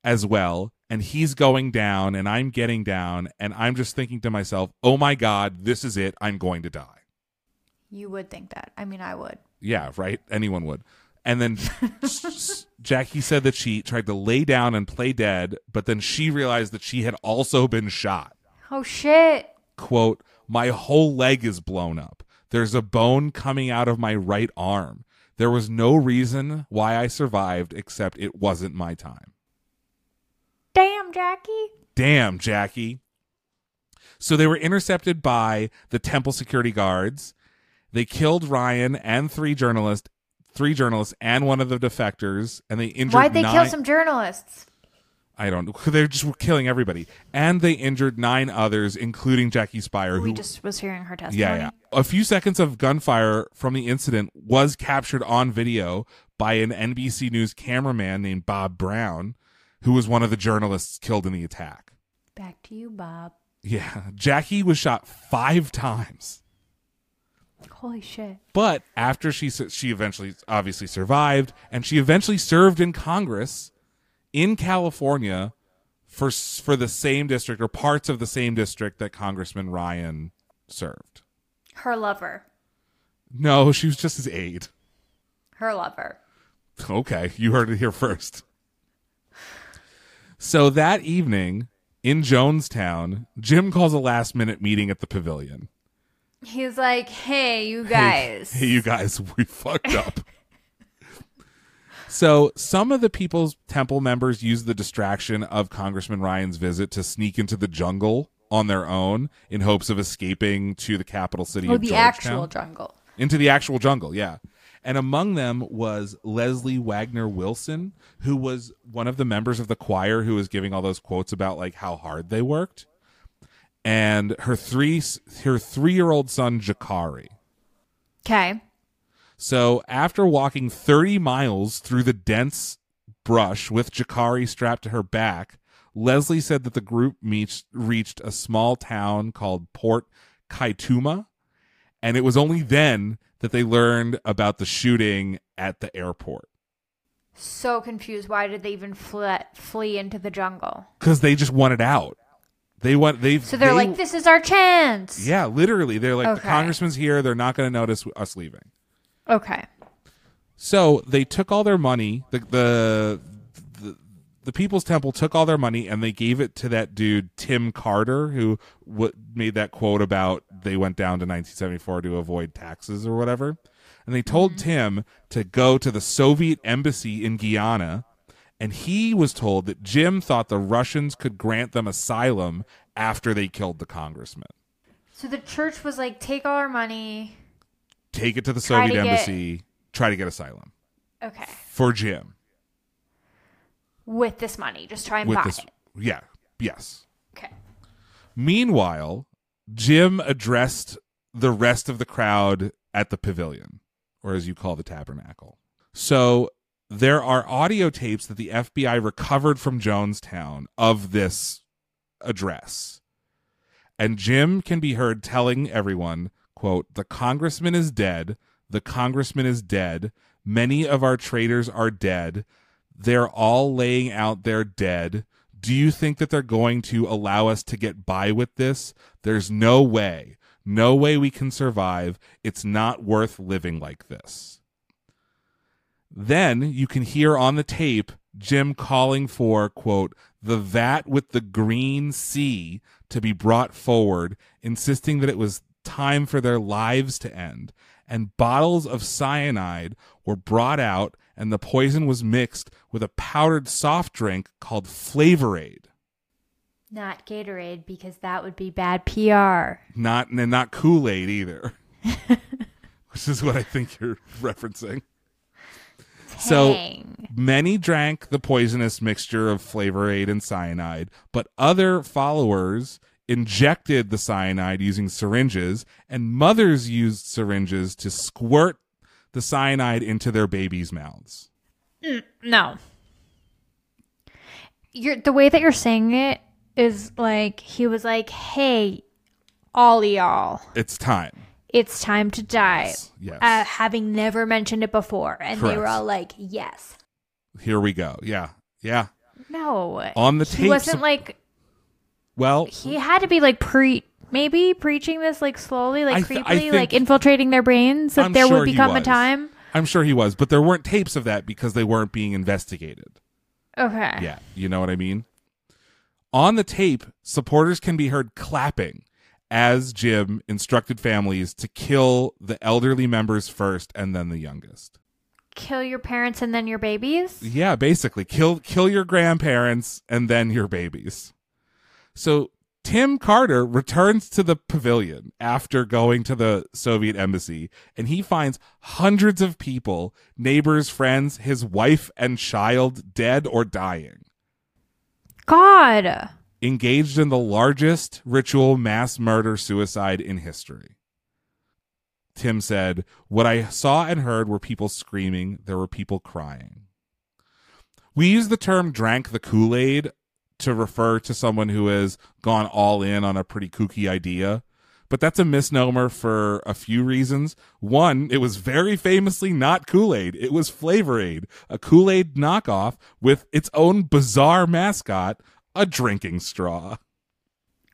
as well. And he's going down, and I'm getting down, and I'm just thinking to myself, oh my God, this is it. I'm going to die. You would think that. I mean, I would. Yeah, right? Anyone would. And then Jackie said that she tried to lay down and play dead, but then she realized that she had also been shot. Oh, shit. Quote, my whole leg is blown up. There's a bone coming out of my right arm. There was no reason why I survived, except it wasn't my time. Damn, Jackie. So they were intercepted by the temple security guards. They killed Ryan and three journalists and one of the defectors, and they injured Why'd they kill some journalists? I don't know. They just were killing everybody. And they injured 9 others, including Jackie Speier. We just was hearing her testimony. Yeah. A few seconds of gunfire from the incident was captured on video by an NBC News cameraman named Bob Brown, who was one of the journalists killed in the attack. Back to you, Bob. Yeah. Jackie was shot 5 times. Holy shit. But after she eventually obviously survived, and she eventually served in Congress in California for the same district, or parts of the same district, that Congressman Ryan served. Her lover. No, she was just his aide. Her lover. Okay. You heard it here first. So that evening in Jonestown, Jim calls a last-minute meeting at the pavilion. He's like, hey, you guys. Hey, you guys, we fucked up. So some of the People's Temple members used the distraction of Congressman Ryan's visit to sneak into the jungle on their own in hopes of escaping to the capital city of Georgetown. Into the actual jungle, yeah. And among them was Leslie Wagner Wilson, who was one of the members of the choir who was giving all those quotes about like how hard they worked, and her three-year-old son Jakari. Okay. So after walking 30 miles through the dense brush with Jakari strapped to her back, Leslie said that the group reached a small town called Port Kaituma, and it was only then that they learned about the shooting at the airport. So confused. Why did they even flee into the jungle? Because they just wanted out. So they're like, this is our chance. Yeah, literally. They're like, okay, the congressman's here. They're not going to notice us leaving. Okay. So they took all their money. The People's Temple took all their money and they gave it to that dude, Tim Carter, who made that quote about they went down to 1974 to avoid taxes or whatever. And they told Tim to go to the Soviet embassy in Guyana. And he was told that Jim thought the Russians could grant them asylum after they killed the congressman. So the church was like, take all our money, take it to the Soviet embassy, try to get asylum. Okay. For Jim. With this money. Just try and buy it. Yeah. Yes. Okay. Meanwhile, Jim addressed the rest of the crowd at the pavilion, or as you call the tabernacle. So there are audio tapes that the FBI recovered from Jonestown of this address. And Jim can be heard telling everyone, quote, "The congressman is dead. The congressman is dead. Many of our traitors are dead. They're all laying out their dead. Do you think that they're going to allow us to get by with this? There's no way. No way we can survive. It's not worth living like this." Then you can hear on the tape Jim calling for, quote, "the vat with the green sea" to be brought forward, insisting that it was time for their lives to end. And bottles of cyanide were brought out, and the poison was mixed with a powdered soft drink called Flavorade. Not Gatorade, because that would be bad PR. Not Kool-Aid either, which is what I think you're referencing. So many drank the poisonous mixture of Flavorade and cyanide, but other followers injected the cyanide using syringes, and mothers used syringes to squirt the cyanide into their babies' mouths. No. The way that you're saying it is like he was like, hey, all y'all, it's time. It's time to die. Yes. Having never mentioned it before. And correct. They were all like, yes. Here we go. Yeah. Yeah. No. On the tape. He wasn't like. Well. He had to be like preaching this like slowly, like creepily, like infiltrating their brains that there would become a time. I'm sure he was. But there weren't tapes of that because they weren't being investigated. Okay. Yeah. You know what I mean? On the tape, supporters can be heard clapping as Jim instructed families to kill the elderly members first and then the youngest. Kill your parents and then your babies? Yeah, basically. Kill your grandparents and then your babies. So Tim Carter returns to the pavilion after going to the Soviet embassy, and he finds hundreds of people, neighbors, friends, his wife and child dead or dying. God. Engaged in the largest ritual mass murder suicide in history. Tim said, "What I saw and heard were people screaming. There were people crying." We use the term "drank the Kool-Aid" to refer to someone who has gone all in on a pretty kooky idea, but that's a misnomer for a few reasons. One, it was very famously not Kool-Aid. It was Flavorade, a Kool-Aid knockoff with its own bizarre mascot, a drinking straw.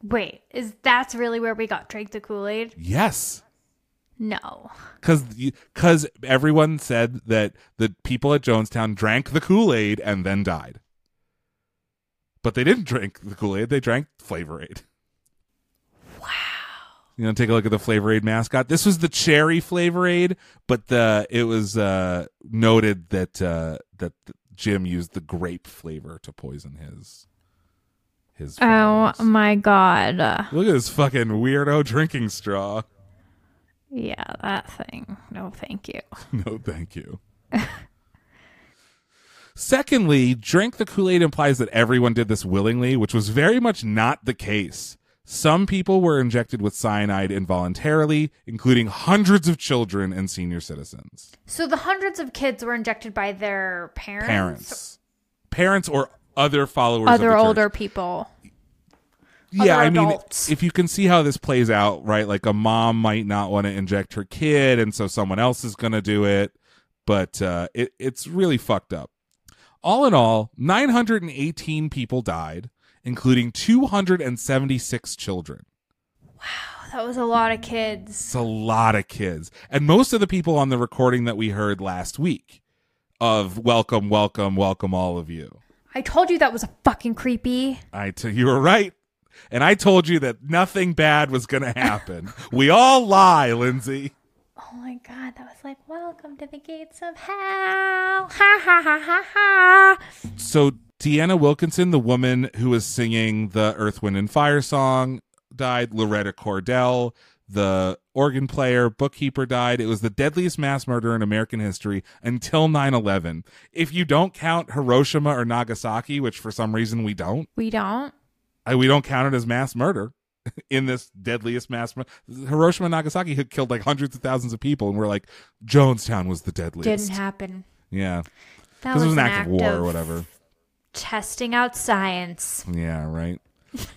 Wait, that's really where we got drank the Kool-Aid? Yes. No. Because everyone said that the people at Jonestown drank the Kool-Aid and then died. But they didn't drink the Kool-Aid. They drank Flavorade. Wow. You know, take a look at the Flavorade mascot. This was the cherry Flavorade, but it was noted that that Jim used the grape flavor to poison his friends. Oh my God. Look at this fucking weirdo drinking straw. Yeah, that thing. No, thank you. No, thank you. Secondly, drink the Kool-Aid implies that everyone did this willingly, which was very much not the case. Some people were injected with cyanide involuntarily, including hundreds of children and senior citizens. So the hundreds of kids were injected by their parents? Parents or other followers of the church. Other older people. Yeah, I mean, if you can see how this plays out, right? Like a mom might not want to inject her kid, and so someone else is going to do it. But it's really fucked up. All in all, 918 people died, including 276 children. Wow, that was a lot of kids. It's a lot of kids. And most of the people on the recording that we heard last week of welcome, welcome, welcome all of you. I told you that was a fucking creepy. You were right. And I told you that nothing bad was going to happen. We all lie, Lindsay. Oh my God, that was like, welcome to the gates of hell. Ha ha ha ha ha. So Deanna Wilkinson, the woman who was singing the Earth, Wind, and Fire song, died. Loretta Cordell, the organ player, bookkeeper, died. It was the deadliest mass murder in American history until 9/11. If you don't count Hiroshima or Nagasaki, which for some reason we don't. We don't count it as mass murder in this deadliest mass murder. Hiroshima and Nagasaki had killed like hundreds of thousands of people, and we're like, Jonestown was the deadliest. Didn't happen. Yeah. That was an act of war or whatever. Testing out science. Yeah, right.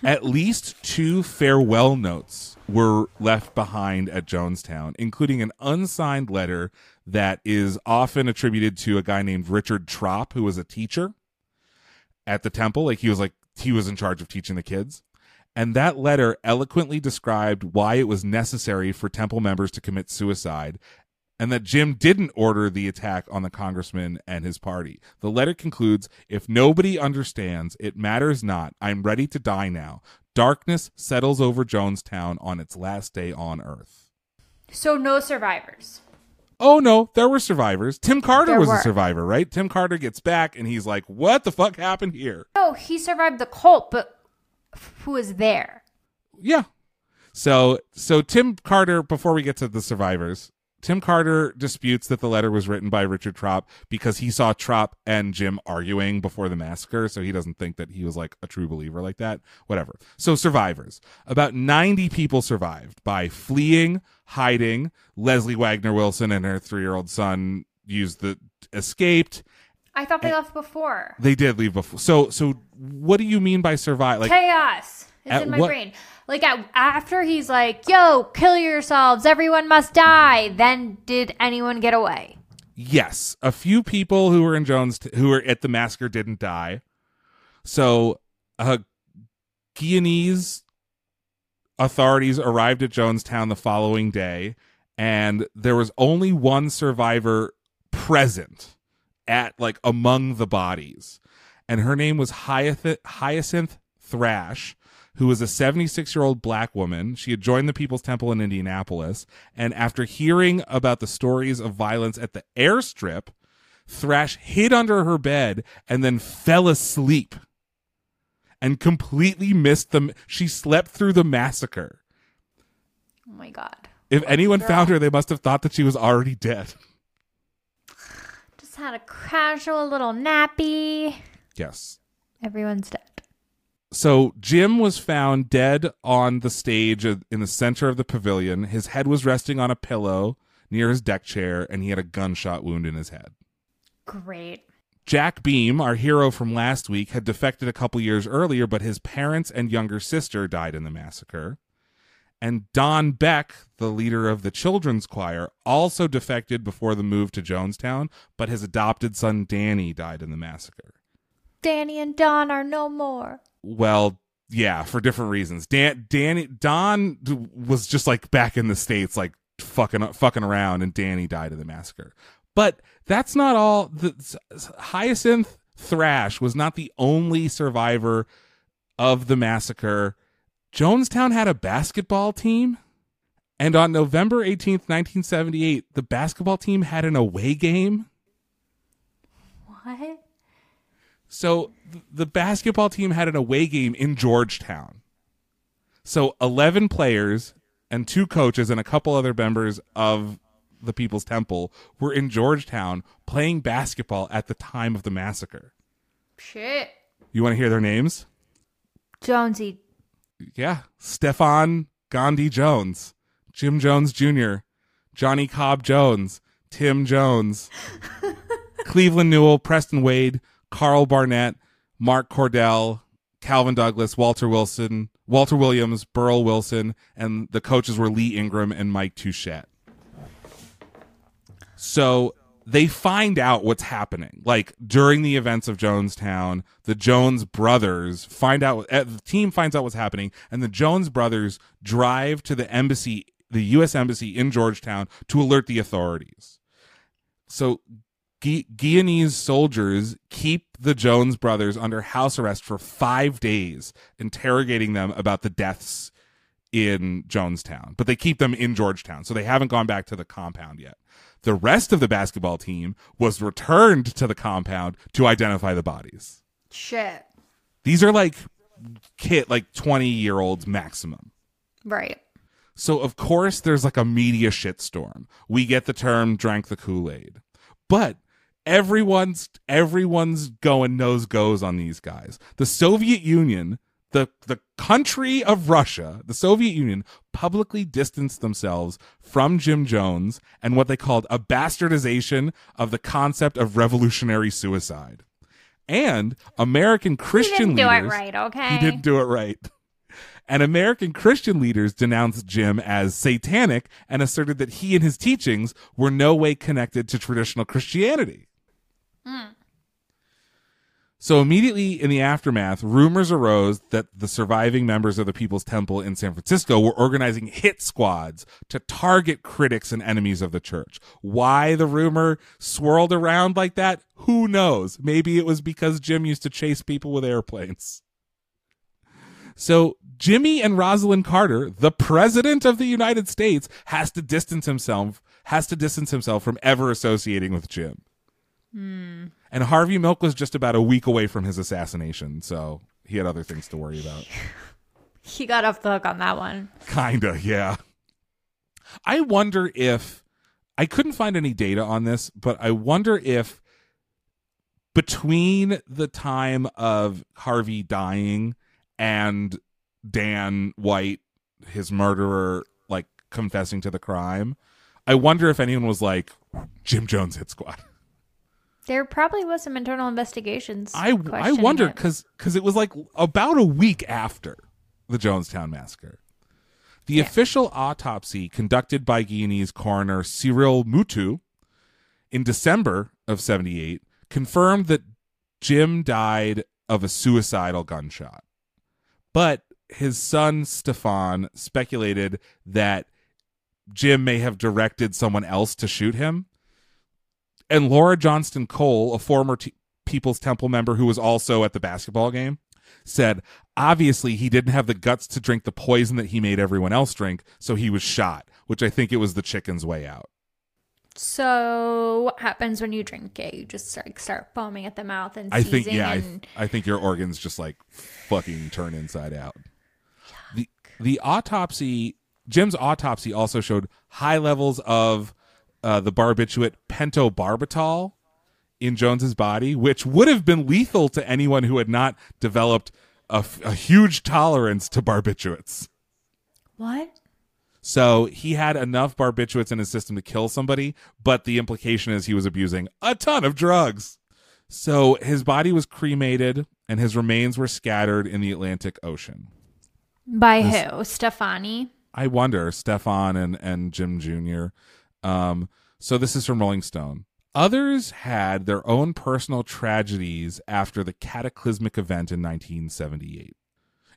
At least two farewell notes were left behind at Jonestown, including an unsigned letter that is often attributed to a guy named Richard Tropp, who was a teacher at the temple. He was in charge of teaching the kids. And that letter eloquently described why it was necessary for temple members to commit suicide and that Jim didn't order the attack on the congressman and his party. The letter concludes, "If nobody understands, it matters not. I'm ready to die now. Darkness settles over Jonestown on its last day on Earth." So no survivors. Oh, no, there were survivors. Tim Carter was a survivor, right? Tim Carter gets back and he's like, what the fuck happened here? No, he survived the cult, but who was there? Yeah. So Tim Carter, before we get to the survivors, Tim Carter disputes that the letter was written by Richard Tropp because he saw Tropp and Jim arguing before the massacre, so he doesn't think that he was like a true believer like that. Whatever. So survivors. About 90 people survived by fleeing, hiding. Leslie Wagner Wilson and her 3-year-old son escaped. I thought they left before. They did leave before. So what do you mean by survive? Like chaos is in my brain. Like after he's like, "Yo, kill yourselves! Everyone must die." Then did anyone get away? Yes, a few people who were in who were at the massacre didn't die. So, Guyanese authorities arrived at Jonestown the following day, and there was only one survivor present at among the bodies, and her name was Hyacinth Thrash, who was a 76-year-old black woman. She had joined the People's Temple in Indianapolis, and after hearing about the stories of violence at the airstrip, Thrash hid under her bed and then fell asleep and completely missed them. She slept through the massacre. Oh my God. If anyone found her, they must have thought that she was already dead. Just had a casual little nappy. Yes. Everyone's dead. So Jim was found dead on the stage in the center of the pavilion. His head was resting on a pillow near his deck chair, and he had a gunshot wound in his head. Great. Jack Beam, our hero from last week, had defected a couple years earlier, but his parents and younger sister died in the massacre. And Don Beck, the leader of the children's choir, also defected before the move to Jonestown, but his adopted son Danny died in the massacre. Danny and Don are no more. Well, yeah, for different reasons. Don was just back in the States, fucking around, and Danny died of the massacre. But that's not all. Hyacinth Thrash was not the only survivor of the massacre. Jonestown had a basketball team, and on November 18th, 1978, the basketball team had an away game. What? What? So the basketball team had an away game in Georgetown. So 11 players and 2 coaches and a couple other members of the People's Temple were in Georgetown playing basketball at the time of the massacre. Shit. You want to hear their names? Jonesy. Yeah. Stefan Gandhi Jones, Jim Jones Jr., Johnny Cobb Jones, Tim Jones, Cleveland Newell, Preston Wade, Carl Barnett, Mark Cordell, Calvin Douglas, Walter Wilson, Walter Williams, Burl Wilson, and the coaches were Lee Ingram and Mike Touchette. So they find out what's happening. Like during the events of Jonestown, the Jones brothers find out, the team finds out what's happening, and the Jones brothers drive to the embassy, the U.S. embassy in Georgetown, to alert the authorities. So Guyanese soldiers keep the Jones brothers under house arrest for 5 days, interrogating them about the deaths in Jonestown, but they keep them in Georgetown, so they haven't gone back to the compound yet. The rest of the basketball team was returned to the compound to identify the bodies. Shit. These are like 20-year-olds maximum. Right. So, of course, there's like a media shitstorm. We get the term drank the Kool-Aid. But everyone's going nose goes on these guys. The Soviet Union, the country of Russia, the Soviet Union publicly distanced themselves from Jim Jones and what they called a bastardization of the concept of revolutionary suicide. And American Christian leaders... He didn't do it right. And American Christian leaders denounced Jim as satanic and asserted that he and his teachings were no way connected to traditional Christianity. Mm. So immediately in the aftermath, rumors arose that the surviving members of the People's Temple in San Francisco were organizing hit squads to target critics and enemies of the church. Why the rumor swirled around like that? Who knows? Maybe it was because Jim used to chase people with airplanes. So Jimmy and Rosalind Carter, the president of the United States, has to distance himself from ever associating with Jim. Mm. And Harvey Milk was just about a week away from his assassination, so he had other things to worry about. He got off the hook on that one. Kinda, yeah. I wonder if... I couldn't find any data on this, but I wonder if between the time of Harvey dying and Dan White, his murderer, like, confessing to the crime, I wonder if anyone was like, Jim Jones hit squad. There probably was some internal investigations. I wonder, because it was like about a week after the Jonestown massacre. The official autopsy conducted by Guyanese coroner Cyril Mutu in December of 1978 confirmed that Jim died of a suicidal gunshot. But his son, Stefan, speculated that Jim may have directed someone else to shoot him. And Laura Johnston Cole, a former People's Temple member who was also at the basketball game, said, obviously, he didn't have the guts to drink the poison that he made everyone else drink, so he was shot, which I think it was the chicken's way out. So what happens when you drink it? You just start foaming at the mouth and seizing. I think your organs just like fucking turn inside out. Yuck. The autopsy, Jim's autopsy also showed high levels of the barbiturate pentobarbital in Jones's body, which would have been lethal to anyone who had not developed a huge tolerance to barbiturates. What? So he had enough barbiturates in his system to kill somebody, but the implication is he was abusing a ton of drugs. So his body was cremated and his remains were scattered in the Atlantic Ocean. By who? Stefani? I wonder. Stefan and Jim Jr. So this is from Rolling Stone. Others had their own personal tragedies after the cataclysmic event in 1978.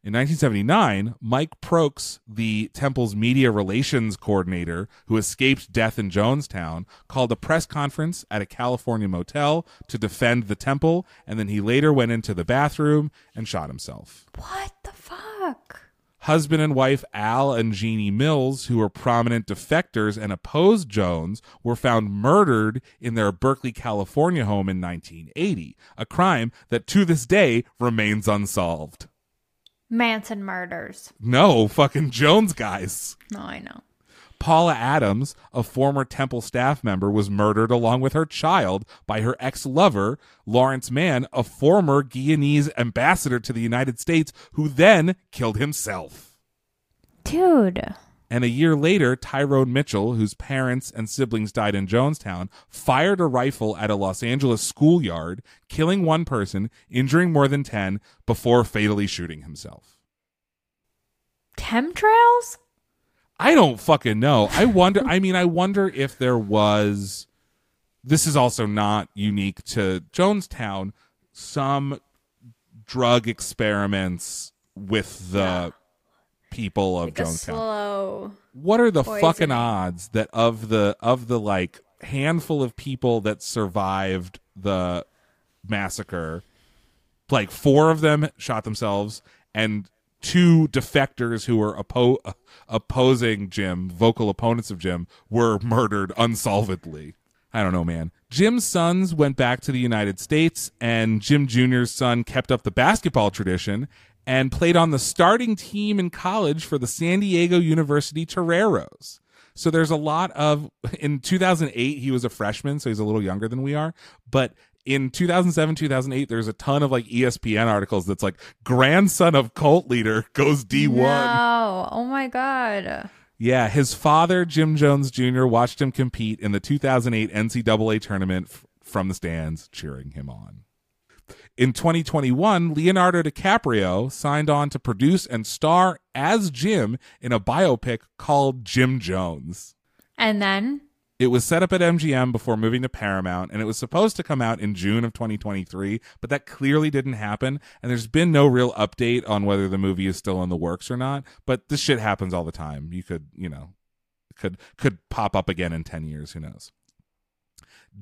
In 1979, Mike Prokes, the Temple's media relations coordinator who escaped death in Jonestown, called a press conference at a California motel to defend the Temple, and then he later went into the bathroom and shot himself. What the fuck? Husband and wife Al and Jeannie Mills, who were prominent defectors and opposed Jones, were found murdered in their Berkeley, California home in 1980, a crime that to this day remains unsolved. Manson murders. No, fucking Jones guys. No, I know. Paula Adams, a former Temple staff member, was murdered along with her child by her ex-lover, Lawrence Mann, a former Guyanese ambassador to the United States, who then killed himself. Dude. And a year later, Tyrone Mitchell, whose parents and siblings died in Jonestown, fired a rifle at a Los Angeles schoolyard, killing one person, injuring more than 10, before fatally shooting himself. Chemtrails? I don't fucking know. I wonder if there was, this is also not unique to Jonestown, some drug experiments with the people of Jonestown. Slow what are the poison. Fucking odds that of the like handful of people that survived the massacre, like 4 of them shot themselves and 2 defectors who were opposing Jim, vocal opponents of Jim, were murdered unsolvedly. I don't know, man. Jim's sons went back to the United States, and Jim Jr.'s son kept up the basketball tradition and played on the starting team in college for the San Diego University Toreros. So there's a lot of... In 2008, he was a freshman, so he's a little younger than we are, but... In 2007, 2008, there's a ton of like ESPN articles that's like grandson of cult leader goes D1. Wow. Oh my God. Yeah. His father, Jim Jones Jr., watched him compete in the 2008 NCAA tournament from the stands, cheering him on. In 2021, Leonardo DiCaprio signed on to produce and star as Jim in a biopic called Jim Jones. And then? It was set up at MGM before moving to Paramount, and it was supposed to come out in June of 2023, but that clearly didn't happen, and there's been no real update on whether the movie is still in the works or not, but this shit happens all the time. You could, you know, could pop up again in 10 years, who knows.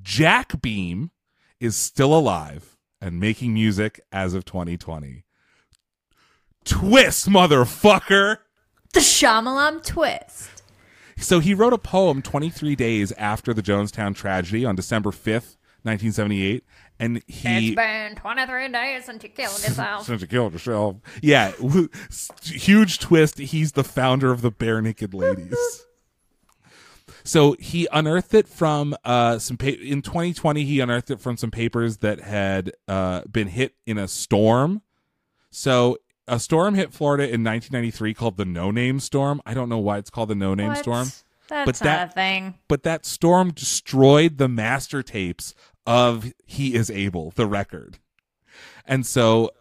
Jack Beam is still alive and making music as of 2020. Twist, motherfucker! The Shyamalan twist. So he wrote a poem 23 days after the Jonestown tragedy on December 5th, 1978, and it's been 23 days since you killed yourself. Yeah, huge twist. He's the founder of the Bare Naked Ladies. So he unearthed it from in 2020. He unearthed it from some papers that had been hit in a storm. So. A storm hit Florida in 1993 called the No-Name Storm. I don't know why it's called the No-Name Storm. That's not a thing. But that storm destroyed the master tapes of He Is Able, the record. And so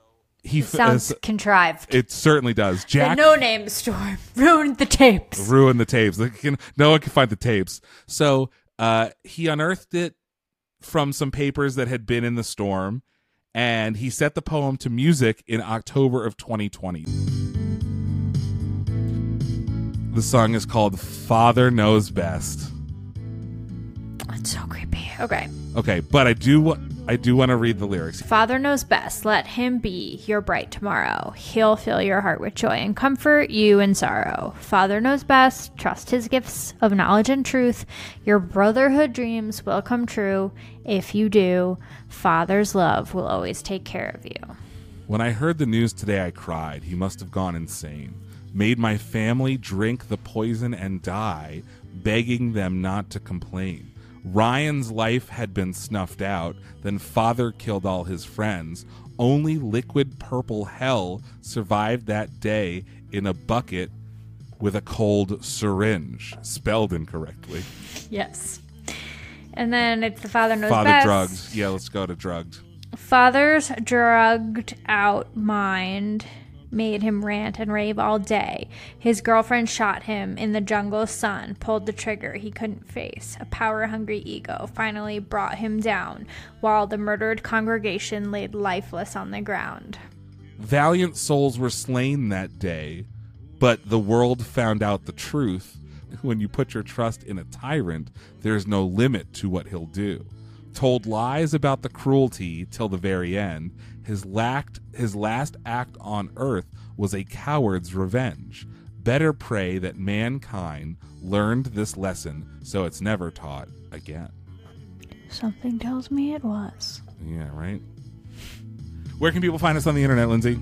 he... It sounds contrived. It certainly does. Jack, the No-Name Storm ruined the tapes. No one can find the tapes. So he unearthed it from some papers that had been in the storm. And he set the poem to music in October of 2020. The song is called Father Knows Best. That's so creepy. Okay, but I do want to read the lyrics. Father knows best. Let him be your bright tomorrow. He'll fill your heart with joy and comfort you in sorrow. Father knows best. Trust his gifts of knowledge and truth. Your brotherhood dreams will come true. If you do, Father's love will always take care of you. When I heard the news today, I cried. He must have gone insane. Made my family drink the poison and die, begging them not to complain. Ryan's life had been snuffed out, then Father killed all his friends. Only liquid purple hell survived that day in a bucket with a cold syringe. Spelled incorrectly. Yes. And then it's the Father knows best. Father drugged. Yeah, let's go to drugged. Father's drugged out mind made him rant and rave all day. His girlfriend shot him in the jungle sun, pulled the trigger he couldn't face. A power-hungry ego finally brought him down, while the murdered congregation laid lifeless on the ground. Valiant souls were slain that day, but the world found out the truth. When you put your trust in a tyrant, there's no limit to what he'll do. told lies about the cruelty till the very end. His last act on earth was a coward's revenge. Better pray that mankind learned this lesson so it's never taught again. Something tells me it was. Yeah, right? Where can people find us on the internet, Lindsay?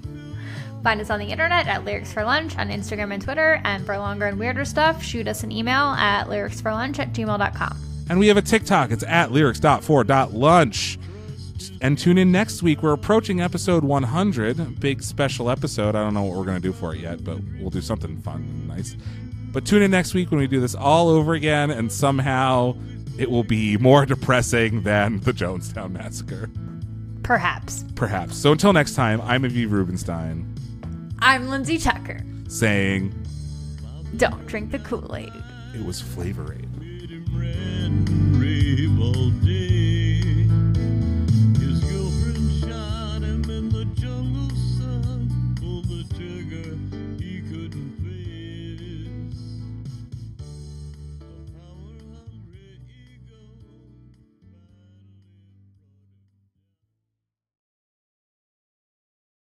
Find us on the internet at Lyrics for Lunch on Instagram and Twitter, and for longer and weirder stuff, shoot us an email at lyricsforlunch@gmail.com. And we have a TikTok. It's at lyrics.for.lunch. And tune in next week. We're approaching episode 100, big special episode. I don't know what we're going to do for it yet, but we'll do something fun and nice. But tune in next week when we do this all over again, and somehow it will be more depressing than the Jonestown Massacre. Perhaps. Perhaps. So until next time, I'm Aviv Rubenstein. I'm Lindsay Tucker. Saying, don't drink the Kool-Aid. It was Flavor Aid.